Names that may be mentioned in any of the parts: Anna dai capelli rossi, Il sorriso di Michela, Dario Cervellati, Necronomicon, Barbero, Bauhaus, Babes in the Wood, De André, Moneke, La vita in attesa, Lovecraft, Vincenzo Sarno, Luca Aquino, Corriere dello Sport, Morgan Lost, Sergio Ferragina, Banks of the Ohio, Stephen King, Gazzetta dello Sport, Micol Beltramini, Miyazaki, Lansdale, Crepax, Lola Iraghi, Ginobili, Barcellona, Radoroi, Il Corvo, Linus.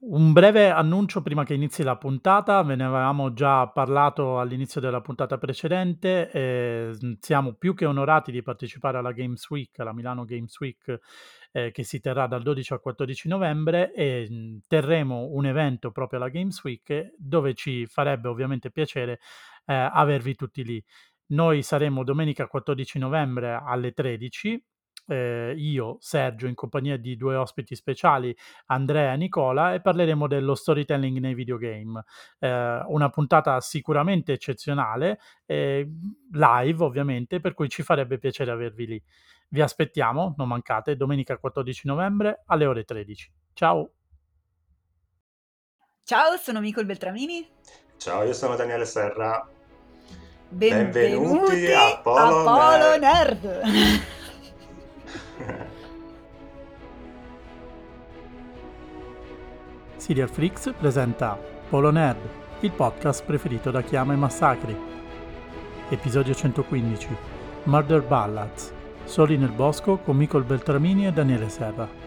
Un breve annuncio prima che inizi la puntata, ve ne avevamo già parlato all'inizio della puntata precedente, siamo più che onorati di partecipare alla Games Week, alla Milano Games Week che si terrà dal 12 al 14 novembre e terremo un evento proprio alla Games Week dove ci farebbe ovviamente piacere avervi tutti lì. Noi saremo domenica 14 novembre alle 13. Io, Sergio, in compagnia di due ospiti speciali, Andrea e Nicola, e parleremo dello storytelling nei videogame. Una puntata sicuramente eccezionale, live ovviamente, per cui ci farebbe piacere avervi lì. Vi aspettiamo, non mancate, domenica 14 novembre alle ore 13. Ciao! Ciao, sono Micol Beltramini. Ciao, io sono Daniele Serra. Benvenuti a Polo Nerd! Serial Freaks presenta Polo Nerd, il podcast preferito da chi ama i massacri. Episodio 115, Murder Ballads, Soli nel Bosco con Micol Beltramini e Daniele Serra.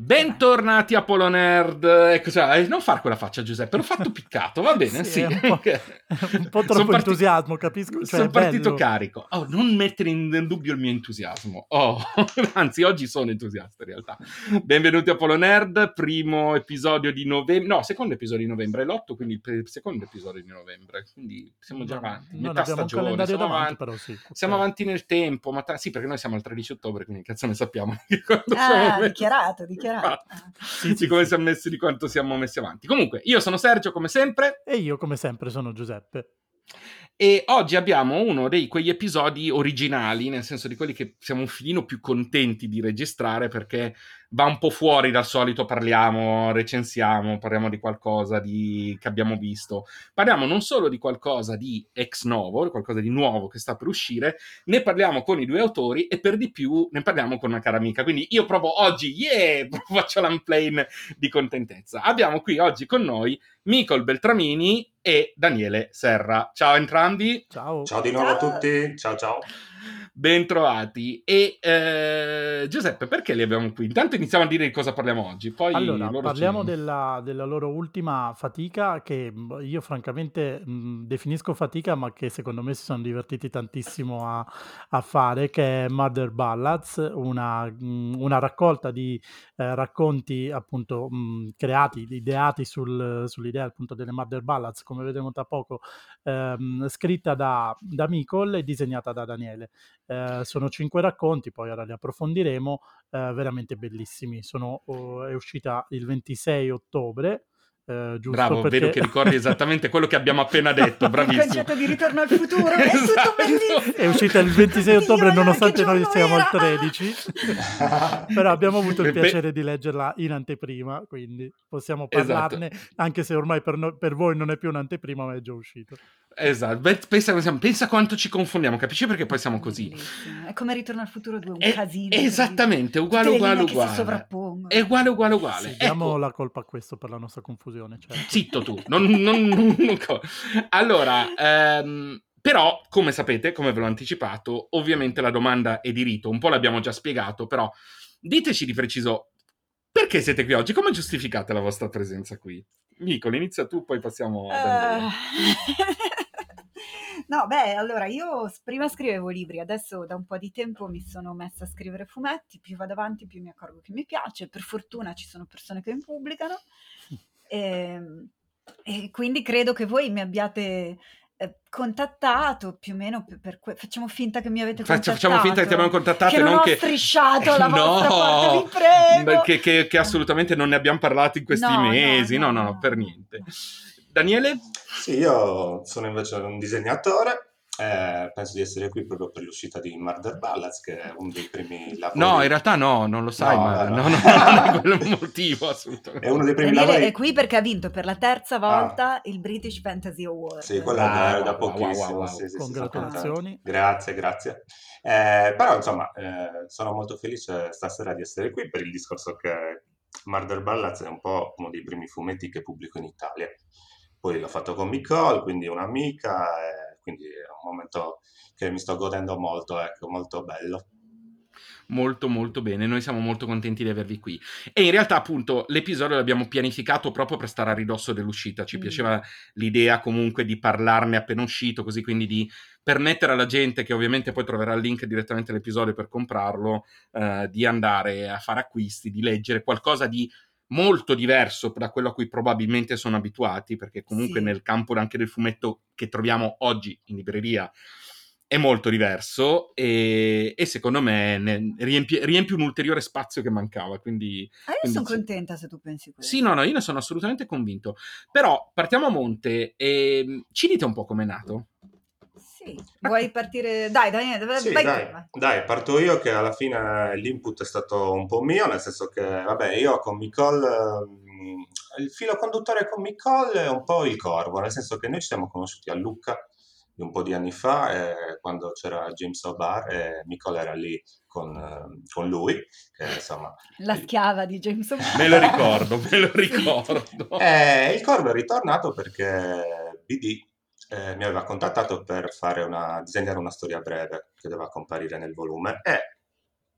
Bentornati a Polo Nerd. Non far quella faccia, Giuseppe, l'ho fatto piccato, va bene? Sì. Un po' troppo entusiasmo, capisco. Sono partito carico. Oh, non mettere in dubbio il mio entusiasmo. Oh, anzi, oggi sono entusiasta in realtà. Benvenuti a Polo Nerd, primo episodio di novembre. No, secondo episodio di novembre, l'8, quindi il secondo episodio di novembre. Quindi siamo già avanti. Metà stagione, siamo avanti, però sì. Siamo avanti nel tempo, ma sì, perché noi siamo al 13 ottobre, quindi cazzo ne sappiamo. Dichiarato. Sì, come siamo messi, di quanto siamo messi avanti. Comunque, io sono Sergio come sempre e io come sempre sono Giuseppe. E oggi abbiamo uno di quegli episodi originali, nel senso di quelli che siamo un filino più contenti di registrare, perché va un po' fuori dal solito parliamo, recensiamo, parliamo di qualcosa che abbiamo visto. Parliamo non solo di qualcosa di ex novo, qualcosa di nuovo che sta per uscire, ne parliamo con i due autori e per di più ne parliamo con una cara amica. Quindi io provo oggi, faccio l'unplane di contentezza. Abbiamo qui oggi con noi Micol Beltramini e Daniele Serra. Ciao entrambi. Ciao di nuovo a tutti. Ciao. Bentrovati. E Giuseppe, perché li abbiamo qui? Intanto iniziamo a dire di cosa parliamo oggi. Poi allora, parliamo della loro ultima fatica, che io francamente definisco fatica, ma che secondo me si sono divertiti tantissimo a fare, che è Murder Ballads, una raccolta di racconti appunto ideati sull'idea appunto delle Murder Ballads, come vedremo tra poco, scritta da Micol e disegnata da Daniele. Sono 5 racconti, poi ora li approfondiremo, veramente bellissimi. È uscita il 26 ottobre. Giusto. Bravo, perché... vedo che ricordi esattamente quello che abbiamo appena detto, bravissimo. Il concetto di Ritorno al futuro è tutto bellissimo. È uscita il 26 ottobre, nonostante noi siamo al 13, però abbiamo avuto il piacere di leggerla in anteprima, quindi possiamo parlarne, esatto. Anche se ormai per voi non è più un'anteprima, ma è già uscito. Esatto, pensa quanto ci confondiamo, capisci perché poi siamo così. È come Ritorno al futuro 2, un casino. Esattamente, uguale. Si sovrappongono. È uguale. Sì, diamo la colpa a questo per la nostra confusione. Certo. Zitto tu, non. Allora, però, come sapete, come ve l'ho anticipato, ovviamente la domanda è di rito, un po' l'abbiamo già spiegato, però diteci di preciso perché siete qui oggi, come giustificate la vostra presenza qui? Micol, inizia tu, poi passiamo a Daniele. No, allora io prima scrivevo libri, adesso da un po' di tempo mi sono messa a scrivere fumetti, più vado avanti più mi accorgo che mi piace, per fortuna ci sono persone che mi pubblicano e quindi credo che voi mi abbiate contattato più o meno facciamo finta che mi avete contattato, facciamo finta che ti abbiamo contattato, che non ho strisciato la vostra porta, vi prego, che assolutamente non ne abbiamo parlato in questi mesi, no, per niente. Daniele? Sì, io sono invece un disegnatore. Penso di essere qui proprio per l'uscita di Murder Ballads, che è uno dei primi lavori. No, in realtà no, non lo sai, no, ma no, non è quello il motivo, assolutamente. È uno dei primi lavori. È qui perché ha vinto per la terza volta il British Fantasy Award. Sì, quello da pochissimo. Wow. Sì, congratulazioni. Sì, grazie. Però insomma, sono molto felice stasera di essere qui per il discorso che Murder Ballads è un po' uno dei primi fumetti che pubblico in Italia. Poi l'ho fatto con Micol, quindi un'amica, quindi è un momento che mi sto godendo molto, ecco, molto bello. Molto molto bene, noi siamo molto contenti di avervi qui, e in realtà appunto l'episodio l'abbiamo pianificato proprio per stare a ridosso dell'uscita, ci piaceva l'idea comunque di parlarne appena uscito, così, quindi di permettere alla gente, che ovviamente poi troverà il link direttamente all'episodio per comprarlo, di andare a fare acquisti, di leggere qualcosa di molto diverso da quello a cui probabilmente sono abituati, perché comunque nel campo anche del fumetto che troviamo oggi in libreria è molto diverso, e secondo me riempie un ulteriore spazio che mancava, quindi... io sono contenta se tu pensi questo. Sì, no, io ne sono assolutamente convinto. Però partiamo a monte, e ci dite un po' com'è nato. Sì, vuoi partire? Dai, Daniele, sì, dai, parto io, che alla fine l'input è stato un po' mio, nel senso che, vabbè, io con Micol... il filo conduttore con Micol è un po' il Corvo, nel senso che noi ci siamo conosciuti a Lucca un po' di anni fa, quando c'era James O'Barr, e Micol era lì con lui, che, insomma, la schiava di James O'Barr. Me lo ricordo. Il Corvo è ritornato perché BD mi aveva contattato per fare disegnare una storia breve che doveva comparire nel volume, e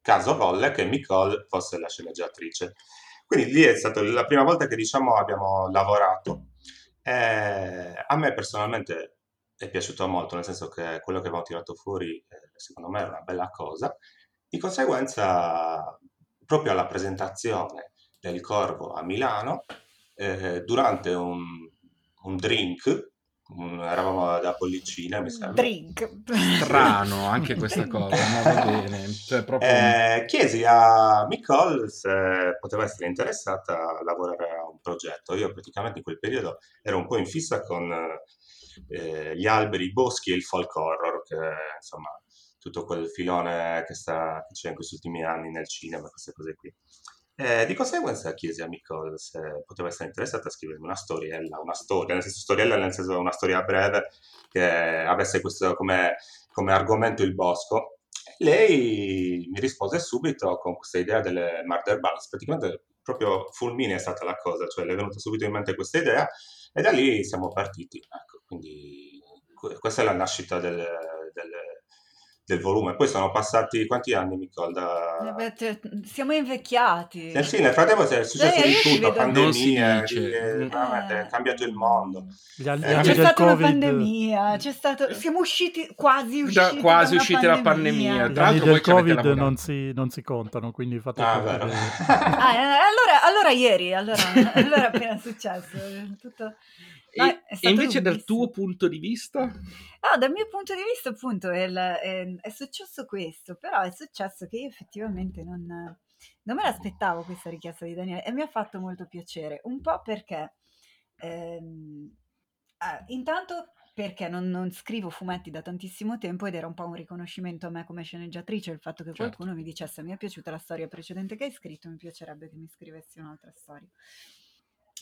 caso volle che Micol fosse la sceneggiatrice. Quindi lì è stata la prima volta che, diciamo, abbiamo lavorato. A me personalmente è piaciuto molto, nel senso che quello che abbiamo tirato fuori, secondo me, è una bella cosa. Di conseguenza, proprio alla presentazione del Corvo a Milano, durante un drink, eravamo da Bollicina, mi sembra. Drink. Strano anche questa cosa, ma va bene. Cioè, proprio... chiesi a Micol se poteva essere interessata a lavorare a un progetto. Io praticamente in quel periodo ero un po' in fissa con... gli alberi, i boschi e il folk horror, che insomma tutto quel filone che c'è in questi ultimi anni nel cinema, queste cose qui. Di conseguenza chiesi a Micol se poteva essere interessata a scrivermi una storia, nel senso una storia breve che avesse questo come argomento il bosco. Lei mi rispose subito con questa idea delle Murder Ballads, praticamente proprio fulmine è stata la cosa, cioè le è venuta subito in mente questa idea, e da lì siamo partiti, ecco, quindi questa è la nascita del volume. Poi sono passati quanti anni, Micol? Siamo invecchiati. Sì, nel frattempo è successo di tutto, pandemie, è cambiato il mondo. C'è stata una pandemia, siamo usciti, quasi usciti dalla pandemia. Gli anni del Covid non si contano, quindi fate vero. Allora ieri, allora appena successo. Tutto... No, e invece dal tuo punto di vista? No, dal mio punto di vista appunto è successo questo, però è successo che io effettivamente non me l'aspettavo questa richiesta di Daniele, e mi ha fatto molto piacere, un po' perché intanto perché non scrivo fumetti da tantissimo tempo, ed era un po' un riconoscimento a me come sceneggiatrice il fatto che qualcuno mi dicesse: mi è piaciuta la storia precedente che hai scritto, mi piacerebbe che mi scrivessi un'altra storia.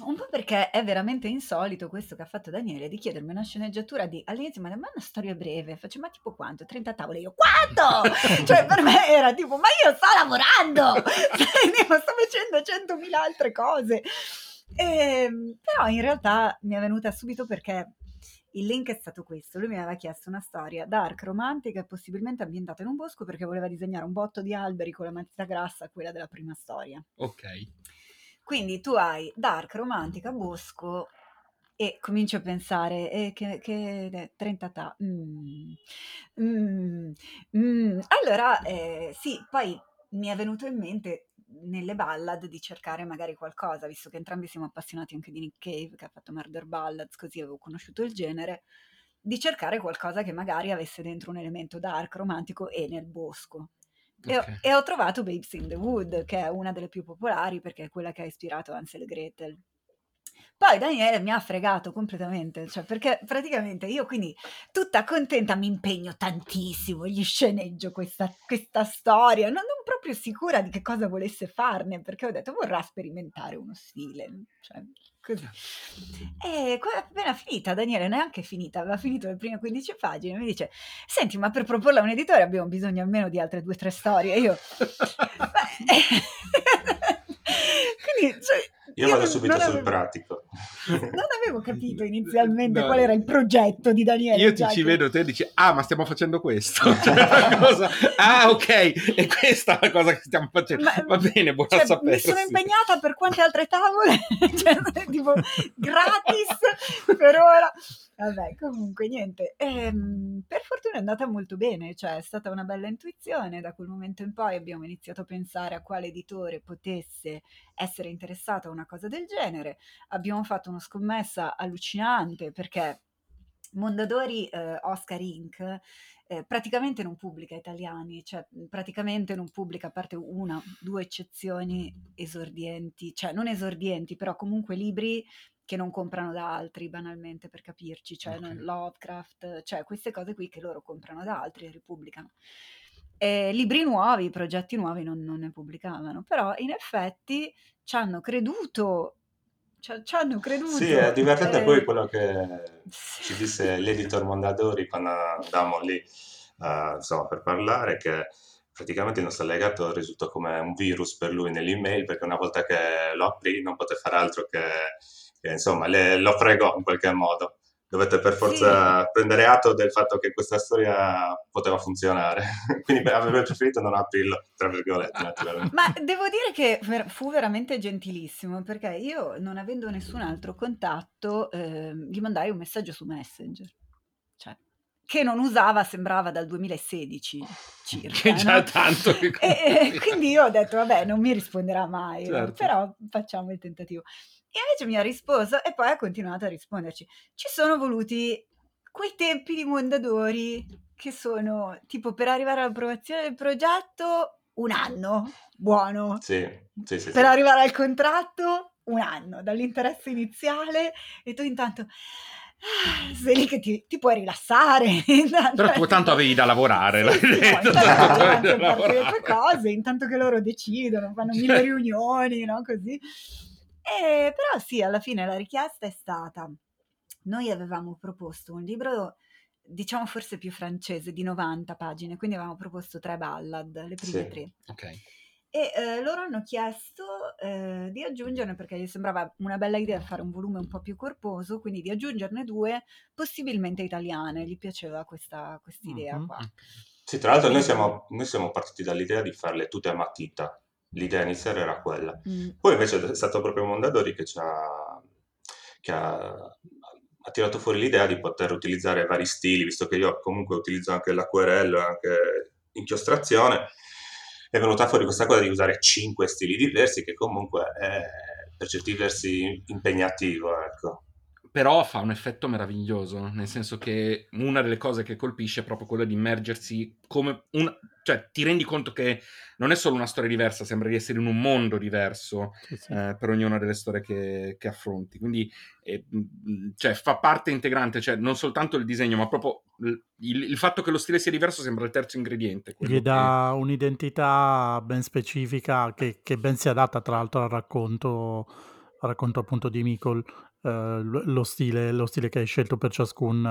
Un po' perché è veramente insolito questo che ha fatto Daniele, di chiedermi una sceneggiatura di... All'inizio mi ha detto: ma è una storia breve. Faccio: ma tipo quanto? 30 tavole? Io: quanto? Cioè, per me era tipo: ma io sto lavorando! Sto facendo 100.000 altre cose! Però in realtà mi è venuta subito, perché il link è stato questo. Lui mi aveva chiesto una storia dark, romantica e possibilmente ambientata in un bosco, perché voleva disegnare un botto di alberi con la matita grassa, quella della prima storia. Ok. Quindi tu hai dark, romantica, bosco, e cominci a pensare che 30 ta. Allora, sì, poi mi è venuto in mente nelle ballad di cercare magari qualcosa, visto che entrambi siamo appassionati anche di Nick Cave, che ha fatto Murder Ballads, così avevo conosciuto il genere, di cercare qualcosa che magari avesse dentro un elemento dark, romantico e nel bosco. Okay. E ho trovato Babes in the Wood, che è una delle più popolari perché è quella che ha ispirato Hansel e Gretel. Poi Daniele mi ha fregato completamente, cioè, perché praticamente io quindi tutta contenta mi impegno tantissimo, gli sceneggio questa storia, non proprio sicura di che cosa volesse farne, perché ho detto vorrà sperimentare uno stile, cioè, così. E appena finita, Daniele neanche finita, aveva finito le prime 15 pagine, mi dice senti, ma per proporla a un editore abbiamo bisogno almeno di altre 2 o 3 storie. Io quindi, cioè, io vado subito sul pratico. Non avevo capito inizialmente qual era il progetto di Daniele. Io ti ci vedo, te dici ah, ma stiamo facendo questo, cioè, cosa, ah ok, e questa è la cosa che stiamo facendo, va bene, buona, cioè, sapere. Mi sono impegnata per quante altre tavole cioè, tipo gratis per ora. Vabbè, comunque niente, per fortuna è andata molto bene, cioè è stata una bella intuizione. Da quel momento in poi abbiamo iniziato a pensare a quale editore potesse essere interessato a una cosa del genere. Abbiamo fatto una scommessa allucinante, perché Mondadori, Oscar Inc, praticamente non pubblica italiani, cioè praticamente non pubblica, a parte 1 o 2 eccezioni esordienti, cioè non esordienti, però comunque libri che non comprano da altri, banalmente, per capirci, cioè okay. Lovecraft, cioè queste cose qui che loro comprano da altri e ripubblicano. Libri nuovi, progetti nuovi non ne pubblicavano, però in effetti ci hanno creduto. Sì, è divertente poi quello che ci disse l'editor Mondadori quando andavamo lì insomma per parlare, che praticamente il nostro allegato risultò come un virus per lui nell'email, perché una volta che lo aprì non poteva fare altro che insomma lo fregò in qualche modo. Dovete per forza prendere atto del fatto che questa storia poteva funzionare, quindi avrebbe preferito non aprirlo, tra virgolette, naturalmente. Ma devo dire che fu veramente gentilissimo, perché io, non avendo nessun altro contatto, gli mandai un messaggio su Messenger, cioè, che non usava, sembrava dal 2016 circa. Che già, no? Tanto che quindi io ho detto, vabbè, non mi risponderà mai, certo. Però facciamo il tentativo. E invece mi ha risposto, e poi ha continuato a risponderci. Ci sono voluti quei tempi di Mondadori che sono tipo, per arrivare all'approvazione del progetto, 1 anno, buono. Sì, per arrivare al contratto, 1 anno, dall'interesse iniziale, e tu intanto sei lì che ti puoi rilassare. Però tu tanto avevi da lavorare, le tue cose, intanto che loro decidono, fanno 1000 riunioni, no, così. Però sì, alla fine la richiesta è stata, noi avevamo proposto un libro, diciamo forse più francese, di 90 pagine, quindi avevamo proposto 3 ballad, le prime 3. Okay. E loro hanno chiesto di aggiungerne, perché gli sembrava una bella idea fare un volume un po' più corposo, quindi di aggiungerne 2, possibilmente italiane, gli piaceva questa idea qua. Sì, tra l'altro noi siamo partiti dall'idea di farle tutte a matita. L'idea iniziale era quella. Poi invece è stato proprio Mondadori che ha tirato fuori l'idea di poter utilizzare vari stili, visto che io comunque utilizzo anche l'acquerello, anche inchiostrazione. È venuta fuori questa cosa di usare 5 stili diversi, che comunque è per certi versi impegnativo, ecco. Però fa un effetto meraviglioso, nel senso che una delle cose che colpisce è proprio quella di immergersi come un... Cioè, ti rendi conto che non è solo una storia diversa, sembra di essere in un mondo diverso, per ognuna delle storie che affronti. Quindi, cioè, fa parte integrante, cioè, non soltanto il disegno, ma proprio il fatto che lo stile sia diverso sembra il terzo ingrediente. Gli dà un'identità ben specifica, che ben si adatta, tra l'altro, al racconto appunto di Micol. Lo stile che hai scelto per ciascun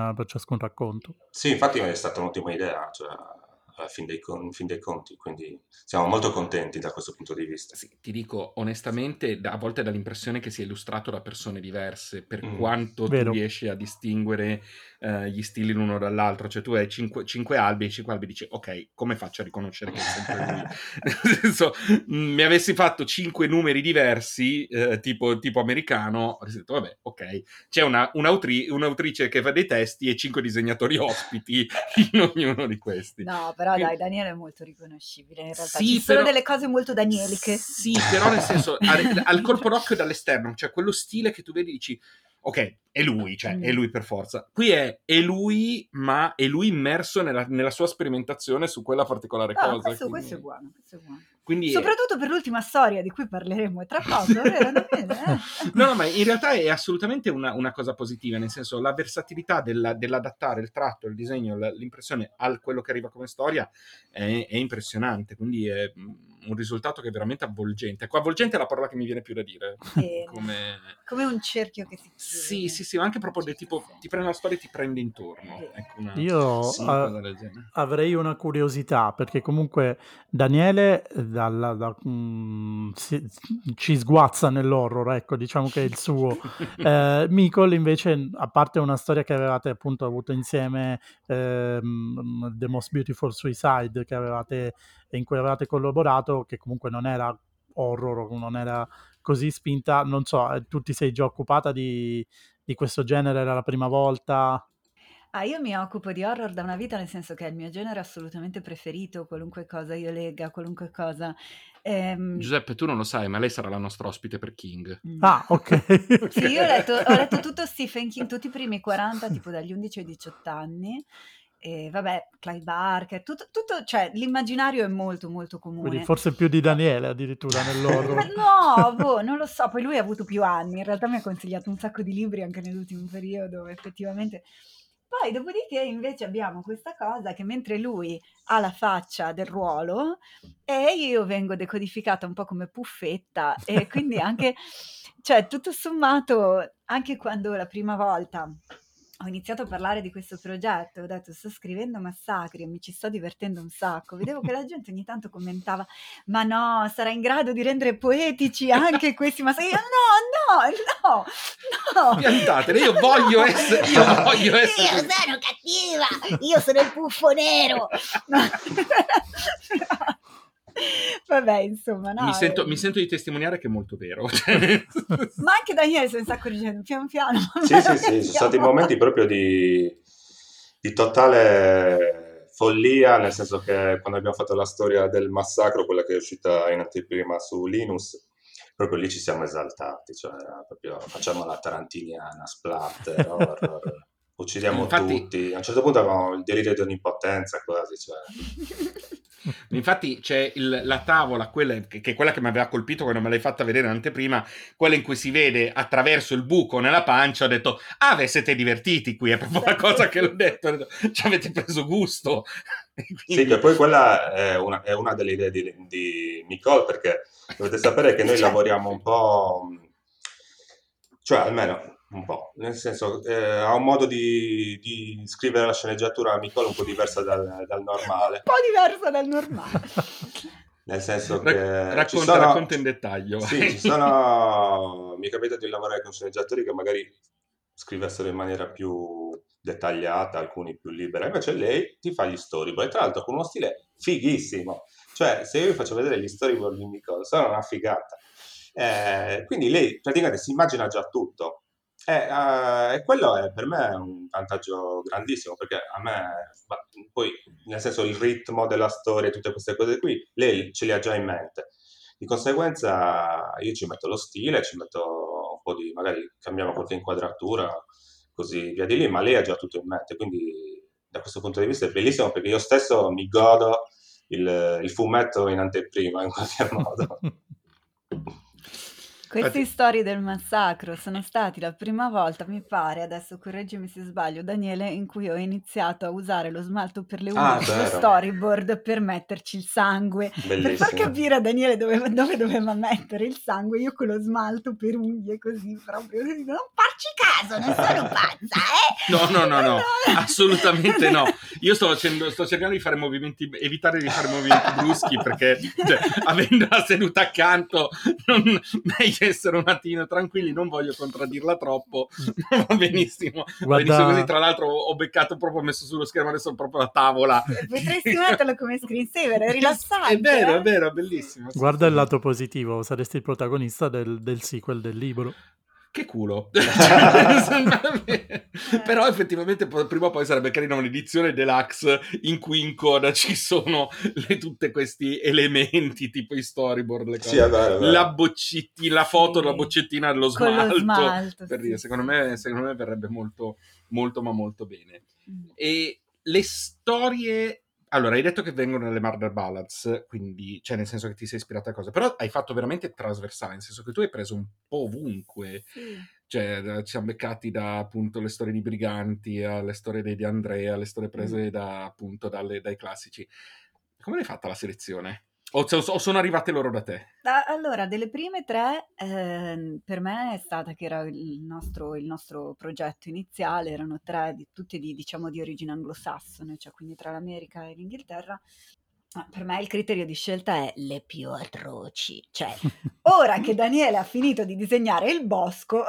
racconto. Sì, infatti è stata un'ottima idea, cioè, alla fin dei conti, quindi siamo molto contenti da questo punto di vista. Sì, ti dico onestamente, a volte dà l'impressione che sia illustrato da persone diverse, per quanto tu riesci a distinguere gli stili l'uno dall'altro, cioè tu hai 5 albi e 5 albi dici ok, come faccio a riconoscere che è sempre lui? Nel senso, mi avessi fatto 5 numeri diversi tipo americano, ho detto vabbè, ok, c'è un'autrice che fa dei testi e 5 disegnatori ospiti in ognuno di questi. No, però quindi... dai, Daniele è molto riconoscibile in realtà, sì, ci sono delle cose molto danieliche. Sì, però nel senso al colpo d'occhio dall'esterno, cioè quello stile che tu vedi dici ok, è lui, cioè è lui per forza. Qui è lui, ma è lui immerso nella sua sperimentazione su quella particolare cosa. Questo è buono. Quindi soprattutto per l'ultima storia di cui parleremo tra poco, No, ma in realtà è assolutamente una cosa positiva, nel senso la versatilità dell'adattare il tratto, il disegno, l'impressione a quello che arriva come storia è impressionante, quindi è un risultato che è veramente avvolgente. Ecco, avvolgente è la parola che mi viene più da dire. Come un cerchio che si chiude. Sì, ma anche proprio del tipo ti prende la storia e ti prende intorno. Ecco, avrei una curiosità, perché comunque Daniele ci sguazza nell'horror, ecco, diciamo che è il suo. Micol invece, a parte una storia che avevate appunto avuto insieme, The Most Beautiful Suicide, in cui avevate collaborato, che comunque non era horror, non era così spinta, non so, tu ti sei già occupata di questo genere, era la prima volta? Ah, io mi occupo di horror da una vita, nel senso che è il mio genere assolutamente preferito, qualunque cosa io legga, qualunque cosa. Giuseppe, tu non lo sai, ma lei sarà la nostra ospite per King. Ah, ok. Sì, io ho letto tutto Stephen King, tutti i primi 40, tipo dagli 11 ai 18 anni. E vabbè, Clive Barker, tutto, cioè l'immaginario è molto molto comune. Quindi forse più di Daniele addirittura nell'horror. No, non lo so, poi lui ha avuto più anni, in realtà mi ha consigliato un sacco di libri anche nell'ultimo periodo, effettivamente. Poi dopodiché invece abbiamo questa cosa che mentre lui ha la faccia del ruolo e io vengo decodificata un po' come puffetta, e quindi anche, cioè tutto sommato, anche quando la prima volta ho iniziato a parlare di questo progetto, ho detto sto scrivendo massacri e mi ci sto divertendo un sacco, vedevo che la gente ogni tanto commentava ma no, sarà in grado di rendere poetici anche questi massacri, no, piantatele, io voglio essere io sono cattiva, io sono il puffo nero. Vabbè, insomma, no. Mi sento di testimoniare che è molto vero. Ma anche Daniele si è un sacco rigendo, piano. Sì, sono stati momenti proprio di totale follia, nel senso che quando abbiamo fatto la storia del massacro, quella che è uscita in anteprima su Linus, proprio lì ci siamo esaltati, cioè proprio facciamo la tarantiniana, splatter, horror. Uccidiamo tutti. A un certo punto avevamo il delirio di onnipotenza quasi, cioè... Infatti c'è la tavola, quella che è quella che mi aveva colpito quando me l'hai fatta vedere in anteprima, quella in cui si vede attraverso il buco nella pancia, ho detto, vi siete divertiti qui, è proprio la cosa che ho detto, ci avete preso gusto. Quindi... Sì, che poi quella è una delle idee di Micol, perché dovete sapere che noi lavoriamo un po', cioè almeno... un po', nel senso ha un modo di scrivere la sceneggiatura Micol un po' diversa dal normale. Nel senso che racconta in dettaglio. Sì, mi è capitato di lavorare con sceneggiatori che magari scrivessero in maniera più dettagliata, alcuni più libera, invece lei ti fa gli storyboard, tra l'altro con uno stile fighissimo, cioè se io vi faccio vedere gli storyboard di Micol sono una figata, quindi lei praticamente si immagina già tutto. E quello è per me un vantaggio grandissimo, perché a me poi, nel senso, il ritmo della storia, tutte queste cose qui lei ce le ha già in mente, di conseguenza io ci metto lo stile, ci metto un po' di, magari cambiamo qualche inquadratura così via di lì, ma lei ha già tutto in mente, quindi da questo punto di vista è bellissimo, perché io stesso mi godo il fumetto in anteprima in qualche modo. Queste storie del massacro sono stati la prima volta, mi pare, adesso correggimi se sbaglio, Daniele, in cui ho iniziato a usare lo smalto per le unghie sullo storyboard per metterci il sangue. Bellissimo. Per far capire a Daniele dove doveva mettere il sangue, io con lo smalto per unghie così proprio, non farci caso, non sono pazza, eh? No, assolutamente no. Io sto cercando di fare movimenti, evitare di fare movimenti bruschi, perché cioè, avendo la seduta accanto, meglio essere un attimo tranquilli, non voglio contraddirla troppo. Va benissimo. Guarda... così, tra l'altro ho beccato proprio, ho messo sullo schermo adesso proprio la tavola. Potresti metterlo come screensaver, è rilassante. È vero, bellissimo. Guarda il lato positivo, saresti il protagonista del sequel del libro. Che culo. Però effettivamente prima o poi sarebbe carino un'edizione deluxe in cui in coda ci sono tutti questi elementi tipo i storyboard, le cose. Sì, vabbè. La foto della boccettina dello smalto, per dire, secondo me verrebbe molto molto ma molto bene. E le storie Allora, hai detto che vengono dalle Murder Ballads, quindi, cioè, nel senso che ti sei ispirata a cosa, però hai fatto veramente trasversale, nel senso che tu hai preso un po' ovunque, sì. Cioè, ci siamo beccati da, appunto, le storie di Briganti, alle storie dei De Andrea, le storie prese da, appunto, dai classici. Come l'hai fatta la selezione? O sono arrivate loro da te? Allora, delle prime tre, per me è stata che era il nostro progetto iniziale, erano tre, tutti di origine anglosassone, cioè quindi tra l'America e l'Inghilterra. Per me il criterio di scelta è le più atroci, cioè ora che Daniele ha finito di disegnare il bosco,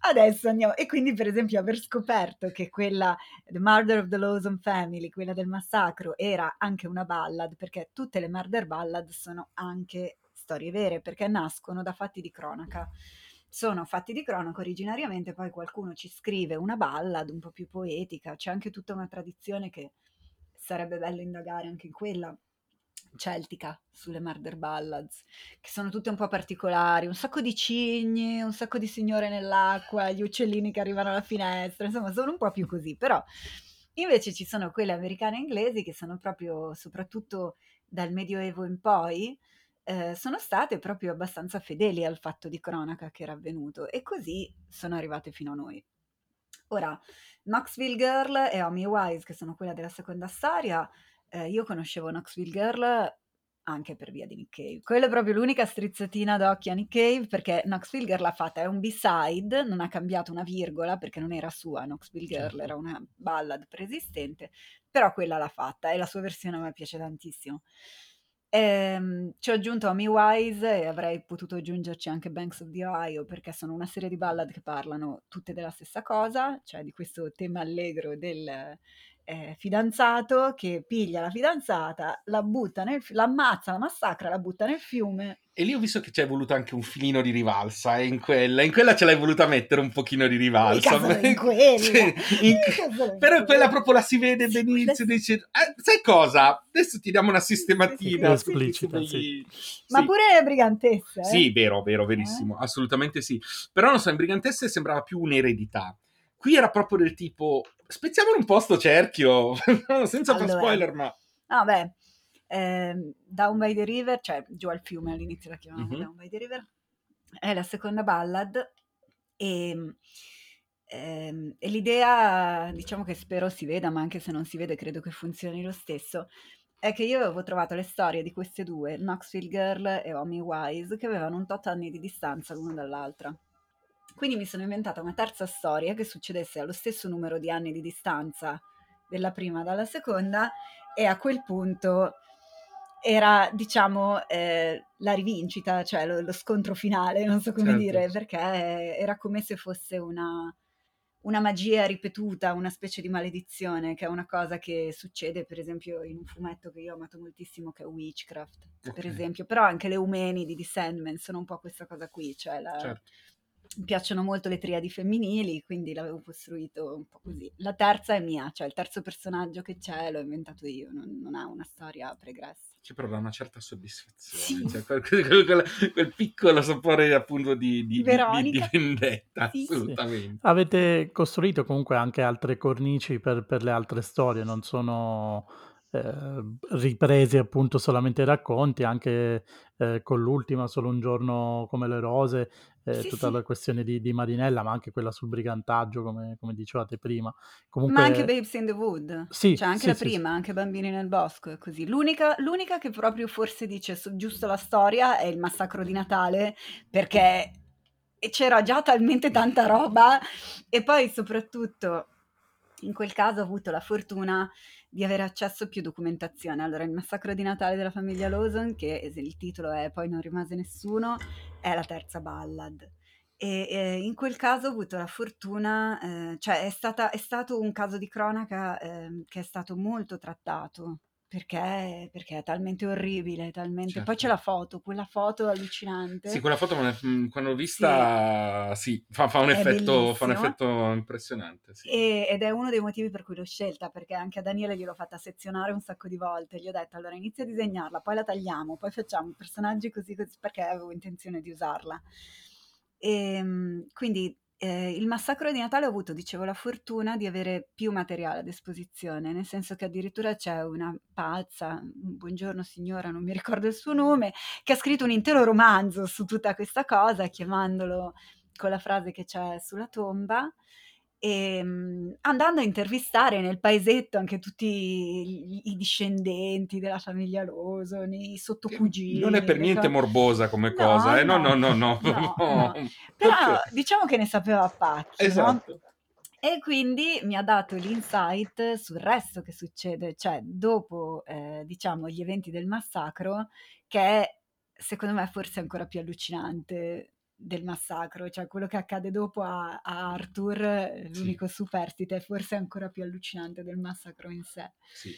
adesso andiamo. E quindi, per esempio, aver scoperto che quella The Murder of the Lawson Family, quella del massacro, era anche una ballad, perché tutte le murder ballad sono anche storie vere, perché nascono da fatti di cronaca. Sono fatti di cronaca originariamente, poi qualcuno ci scrive una ballad un po' più poetica, c'è anche tutta una tradizione che sarebbe bello indagare anche in quella celtica sulle murder ballads, che sono tutte un po' particolari, un sacco di cigni, un sacco di signore nell'acqua, gli uccellini che arrivano alla finestra, insomma sono un po' più così. Però invece ci sono quelle americane e inglesi che sono proprio, soprattutto dal Medioevo in poi, sono state proprio abbastanza fedeli al fatto di cronaca che era avvenuto, e così sono arrivate fino a noi. Ora, Knoxville Girl e Homie Wise, che sono quella della seconda storia, io conoscevo Knoxville Girl anche per via di Nick Cave. Quella è proprio l'unica strizzatina d'occhio a Nick Cave, perché Knoxville Girl l'ha fatta, è un B-side, non ha cambiato una virgola perché non era sua Knoxville Girl, certo. Era una ballad preesistente, però quella l'ha fatta e la sua versione a me piace tantissimo. Ci ho aggiunto Homie Wise e avrei potuto aggiungerci anche Banks of the Ohio, perché sono una serie di ballad che parlano tutte della stessa cosa, cioè di questo tema allegro del fidanzato che piglia la fidanzata, la butta la ammazza, la massacra, la butta nel fiume. E lì ho visto che c'è voluto anche un filino di rivalsa, e in quella ce l'hai voluta mettere un pochino di rivalsa. Però quella proprio la si vede benissimo, dice, sai cosa? Adesso ti diamo una sistematina esplicita. Sì. Ma pure Brigantessa. Sì, vero, verissimo, assolutamente sì. Però non so, in Brigantessa sembrava più un'eredità. Qui era proprio del tipo, spezziamolo un po' sto cerchio, senza far spoiler, ma... Ah, beh, Down by the River, cioè giù al fiume all'inizio la chiamavamo Down by the River, è la seconda ballad, e l'idea, diciamo che spero si veda, ma anche se non si vede credo che funzioni lo stesso, è che io avevo trovato le storie di queste due, Knoxville Girl e Homie Wise, che avevano un tot anni di distanza l'una dall'altra. Quindi mi sono inventata una terza storia che succedesse allo stesso numero di anni di distanza della prima dalla seconda, e a quel punto era, diciamo, la rivincita, cioè lo scontro finale, non so come certo. dire, perché era come se fosse una magia ripetuta, una specie di maledizione, che è una cosa che succede per esempio in un fumetto che io ho amato moltissimo, che è Witchcraft, okay. per esempio, però anche le Eumenidi di Sandman sono un po' questa cosa qui, cioè la... Certo. Mi piacciono molto le triadi femminili, quindi l'avevo costruito un po' così. La terza è mia, cioè il terzo personaggio che c'è l'ho inventato io, non ha una storia pregressa. Ci prova una certa soddisfazione, sì. Cioè quel piccolo sapore appunto di vendetta, sì, assolutamente. Sì. Avete costruito comunque anche altre cornici per le altre storie, non sono... ripresi appunto solamente i racconti, anche con l'ultima Solo un giorno come le rose, sì, tutta sì. la questione di Marinella, ma anche quella sul brigantaggio come dicevate prima. Comunque, ma anche Babes in the Wood, sì, cioè anche sì, la sì, prima, sì. anche Bambini nel bosco è così. L'unica che proprio forse dice giusto la storia è il massacro di Natale, perché c'era già talmente tanta roba, e poi soprattutto in quel caso ho avuto la fortuna di avere accesso a più documentazione. Allora, il massacro di Natale della famiglia Lawson, che il titolo è Poi non rimase nessuno, è la terza ballad. E in quel caso ho avuto la fortuna, cioè è stato un caso di cronaca che è stato molto trattato, perché è talmente orribile, talmente... Certo. Poi c'è la foto, quella foto allucinante. Sì, quella foto quando l'ho vista, sì, fa un effetto impressionante. Sì. Ed è uno dei motivi per cui l'ho scelta, perché anche a Daniele gliel'ho fatta sezionare un sacco di volte, gli ho detto allora inizia a disegnarla, poi la tagliamo, poi facciamo personaggi così, perché avevo intenzione di usarla. E quindi Il massacro di Natale ho avuto, dicevo, la fortuna di avere più materiale ad esposizione, nel senso che addirittura c'è una pazza, buongiorno signora, non mi ricordo il suo nome, che ha scritto un intero romanzo su tutta questa cosa, chiamandolo con la frase che c'è sulla tomba, e andando a intervistare nel paesetto anche tutti i discendenti della famiglia Lawson, i sottocugini. Non è per niente morbosa come cosa, eh? No. Però diciamo che ne sapeva a pacchi, esatto. No? E quindi mi ha dato l'insight sul resto che succede, cioè dopo diciamo gli eventi del massacro, che è, secondo me, forse ancora più allucinante del massacro, cioè quello che accade dopo a Arthur, l'unico superstite, è forse ancora più allucinante del massacro in sé. Sì.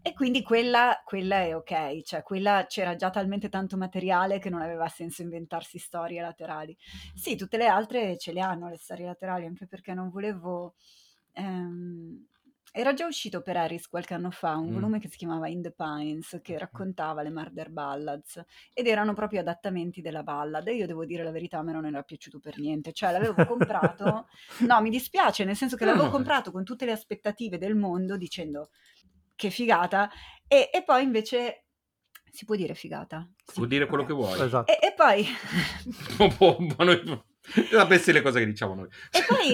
E quindi quella è ok, cioè quella c'era già talmente tanto materiale che non aveva senso inventarsi storie laterali. Sì, tutte le altre ce le hanno le storie laterali, anche perché non volevo... Era già uscito per Harris qualche anno fa un volume che si chiamava In the Pines, che raccontava le Murder Ballads, ed erano proprio adattamenti della ballad, e io devo dire la verità, a me non era piaciuto per niente, cioè l'avevo comprato no, mi dispiace, nel senso che l'avevo comprato con tutte le aspettative del mondo dicendo che figata, e poi invece... Si può dire figata? Si può dire quello che vuoi. Esatto. E poi... Sapessi le cose che diciamo noi.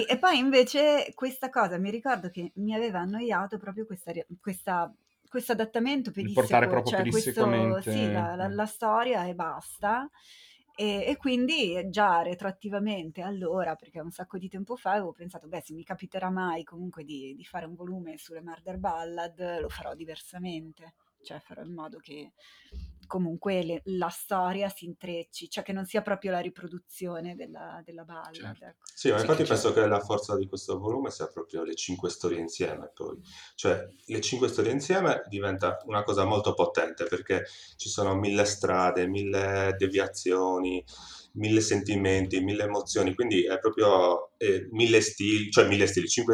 E poi invece questa cosa, mi ricordo che mi aveva annoiato proprio questo adattamento pedisseco. Di portare proprio pedissecamente. Questo, sì, la storia e basta. E quindi già retroattivamente allora, perché un sacco di tempo fa avevo pensato, beh, se mi capiterà mai comunque di fare un volume sulle Murder Ballad, lo farò diversamente. Cioè farò in modo che comunque la storia si intrecci, cioè che non sia proprio la riproduzione della ballad. Certo. Ecco. Sì, ma infatti penso che la forza di questo volume sia proprio le 5 storie insieme, poi. Cioè le 5 storie insieme diventa una cosa molto potente, perché ci sono 1000 strade, 1000 deviazioni, 1000 sentimenti, 1000 emozioni, quindi è proprio 5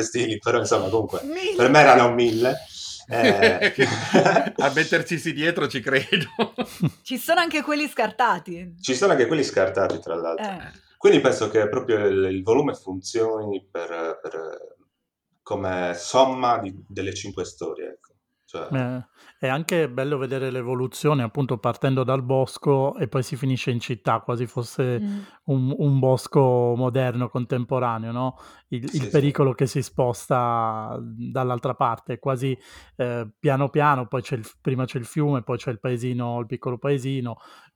stili, però insomma comunque 1000. Per me erano 1000. A mettercisi dietro ci credo. Ci sono anche quelli scartati tra l'altro, quindi penso che proprio il volume funzioni per come somma delle 5 storie, ecco. Cioè... è anche bello vedere l'evoluzione, appunto, partendo dal bosco e poi si finisce in città, quasi fosse un bosco moderno, contemporaneo, no? Il pericolo che si sposta dall'altra parte, quasi piano piano, poi prima c'è il fiume, poi c'è il piccolo paesino,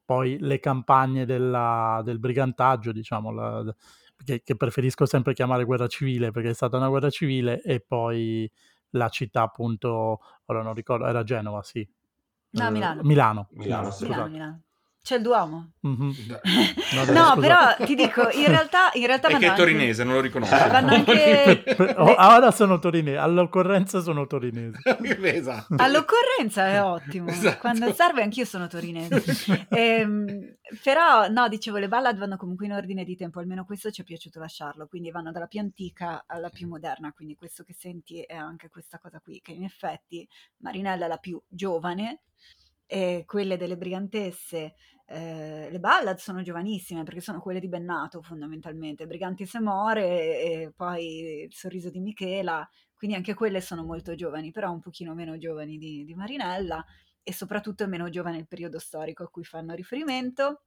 poi le campagne del brigantaggio, diciamo, che preferisco sempre chiamare guerra civile, perché è stata una guerra civile, e poi... la città, appunto, ora non ricordo, era Genova, sì. No, Milano. C'è il Duomo. Mm-hmm. No, però ti dico, in realtà è che è torinese, non lo riconosco. Anche... Ora sono torinese, all'occorrenza sono torinese. Esatto. All'occorrenza è ottimo, esatto. Quando serve anch'io sono torinese. Però, no, dicevo, le ballad vanno comunque in ordine di tempo, almeno questo ci è piaciuto lasciarlo, quindi vanno dalla più antica alla più moderna, quindi questo che senti è anche questa cosa qui, che in effetti Marinella è la più giovane, e quelle delle brigantesse, le ballad sono giovanissime perché sono quelle di Bennato fondamentalmente, Brigantesse muore e poi il sorriso di Michela, quindi anche quelle sono molto giovani, però un pochino meno giovani di Marinella, e soprattutto è meno giovane il periodo storico a cui fanno riferimento,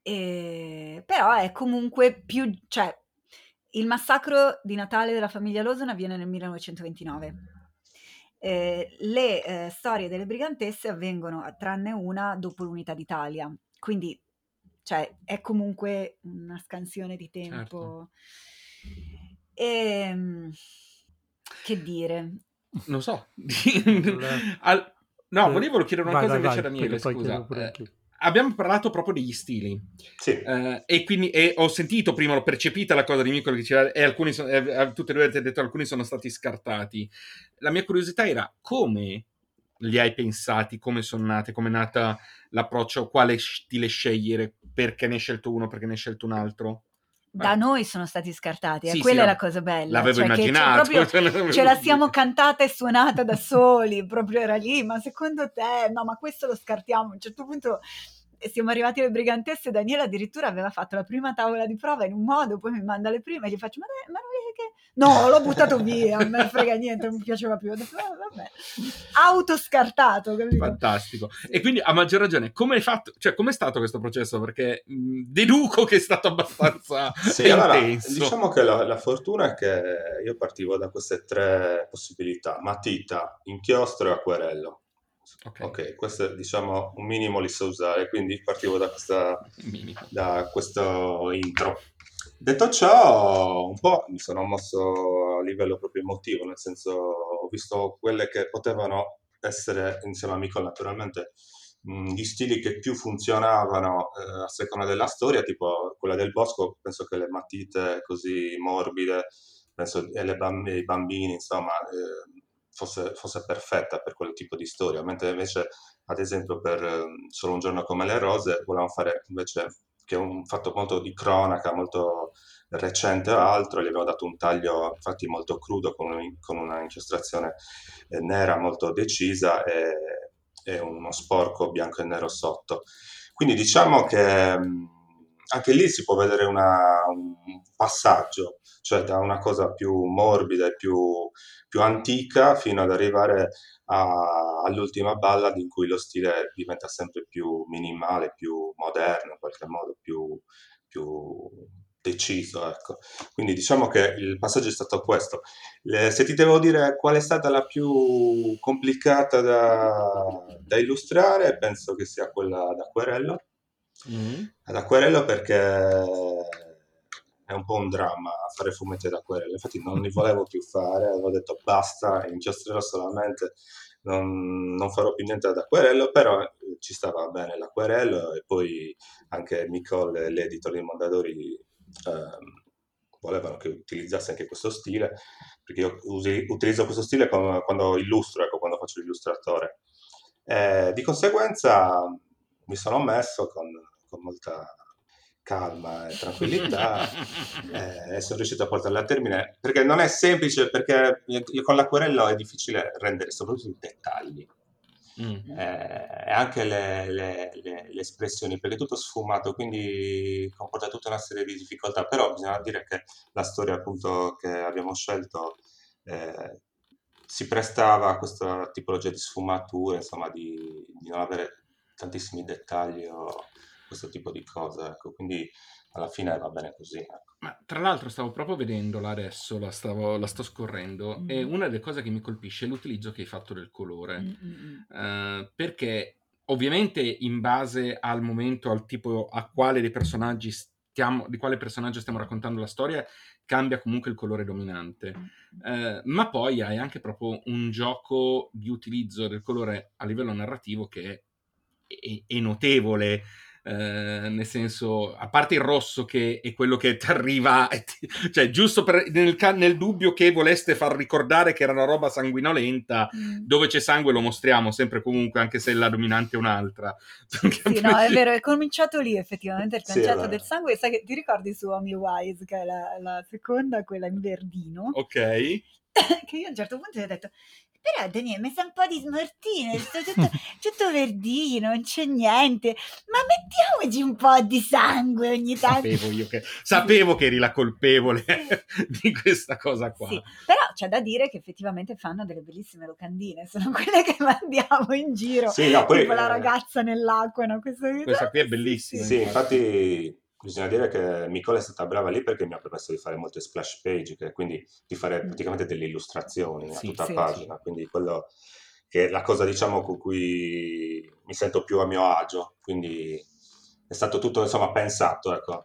però è comunque più, cioè il massacro di Natale della famiglia Lawson avviene nel 1929. Le storie delle brigantesse avvengono, tranne una, dopo l'Unità d'Italia, quindi cioè, è comunque una scansione di tempo. Certo. Che dire? Non so. Volevo chiedere una cosa invece a Daniele, scusa. Abbiamo parlato proprio degli stili, sì. E quindi ho sentito prima, l'ho percepita la cosa di Micol che c'era, e alcuni sono, tutte le volte hai detto alcuni sono stati scartati. La mia curiosità era come li hai pensati, come sono nate, come è nata l'approccio, quale stile scegliere, perché ne hai scelto uno, perché ne hai scelto un altro. Da noi sono stati scartati, sì, quella sì, è la cosa bella. L'avevo immaginato. Proprio, ce la siamo cantata e suonata da soli, proprio era lì, ma secondo te? No, ma questo lo scartiamo. A un certo punto e siamo arrivati alle brigantesse. Daniele addirittura aveva fatto la prima tavola di prova in un modo, poi mi manda le prime e gli faccio ma non è che... no, l'ho buttato via, non me frega niente, non mi piaceva più. Ho detto, vabbè, autoscartato, capito? Fantastico. Sì. E quindi a maggior ragione, come hai fatto, cioè com'è stato questo processo? Perché deduco che è stato abbastanza sì, intenso. Allora, diciamo che la fortuna è che io partivo da queste tre possibilità: matita, inchiostro e acquerello. Ok, questo è, diciamo, un minimo li so usare, quindi partivo da questo intro. Detto ciò, un po' mi sono mosso a livello proprio emotivo, nel senso, ho visto quelle che potevano essere, insieme a Micol naturalmente, gli stili che più funzionavano a seconda della storia, tipo quella del bosco, penso che le matite così morbide, penso, e i bambini, insomma... Fosse perfetta per quel tipo di storia, mentre invece, ad esempio, per Solo un giorno come le rose volevamo fare invece, che è un fatto molto di cronaca, molto recente o altro, gli abbiamo dato un taglio infatti molto crudo con una inchiostrazione nera molto decisa e uno sporco bianco e nero sotto. Quindi diciamo che anche lì si può vedere un passaggio, cioè da una cosa più morbida e più antica fino ad arrivare all'ultima ballad, in cui lo stile diventa sempre più minimale, più moderno, in qualche modo più deciso, ecco. Quindi diciamo che il passaggio è stato questo. Se ti devo dire qual è stata la più complicata da illustrare, penso che sia quella ad acquerello. Mm-hmm. Ad acquerello perché... è un po' un dramma fare fumetti ad acquerello, infatti non li volevo più fare, avevo detto basta, inchiostrerò solamente, non farò più niente ad acquerello, però ci stava bene l'acquerello, e poi anche Micol e l'editor di Mondadori volevano che utilizzasse anche questo stile, perché io utilizzo questo stile quando illustro, ecco, quando faccio l'illustratore. Di conseguenza mi sono messo con molta... calma e tranquillità e sono riuscito a portarla a termine, perché non è semplice, perché con l'acquerello è difficile rendere soprattutto i dettagli e anche le espressioni, perché è tutto sfumato, quindi comporta tutta una serie di difficoltà, però bisogna dire che la storia appunto che abbiamo scelto si prestava a questa tipologia di sfumature, insomma di non avere tantissimi dettagli o questo tipo di cosa, ecco, quindi alla fine va bene così, ecco. Ma tra l'altro stavo proprio vedendola adesso, la sto scorrendo, e una delle cose che mi colpisce è l'utilizzo che hai fatto del colore, perché ovviamente in base al momento, al tipo, a quale dei personaggi di quale personaggio stiamo raccontando la storia, cambia comunque il colore dominante, ma poi hai anche proprio un gioco di utilizzo del colore a livello narrativo che è notevole. Nel senso, a parte il rosso che è quello che ti arriva, cioè giusto nel dubbio che voleste far ricordare che era una roba sanguinolenta, dove c'è sangue lo mostriamo sempre comunque, anche se la dominante è un'altra. Sì, no, è vero, è cominciato lì effettivamente il concetto del sangue. Sai che ti ricordi su Amy Wise, che è la seconda, quella in verdino, ok, che io a un certo punto gli ho detto: però Daniele, mi sa un po' di smortino, tutto verdino, non c'è niente, ma mettiamoci un po' di sangue ogni tanto. Sapevo che eri la colpevole di questa cosa qua. Sì, però c'è da dire che effettivamente fanno delle bellissime locandine, sono quelle che mandiamo in giro, sì, no, poi, tipo la ragazza nell'acqua, no? Questa qui è bellissima. Sì, infatti... Bisogna dire che Micol è stata brava lì, perché mi ha permesso di fare molte splash page, quindi di fare praticamente delle illustrazioni a tutta pagina, quindi quello che è la cosa, diciamo, con cui mi sento più a mio agio, quindi è stato tutto, insomma, pensato, ecco.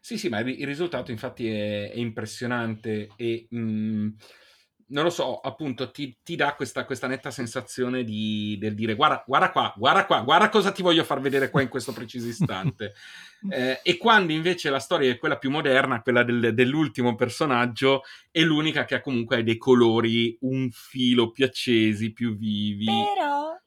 Sì, ma il risultato infatti è impressionante e non lo so, appunto ti dà questa netta sensazione del dire guarda cosa ti voglio far vedere qua in questo preciso istante. E quando invece la storia è quella più moderna, quella dell'ultimo personaggio, è l'unica che ha comunque dei colori un filo più accesi, più vivi.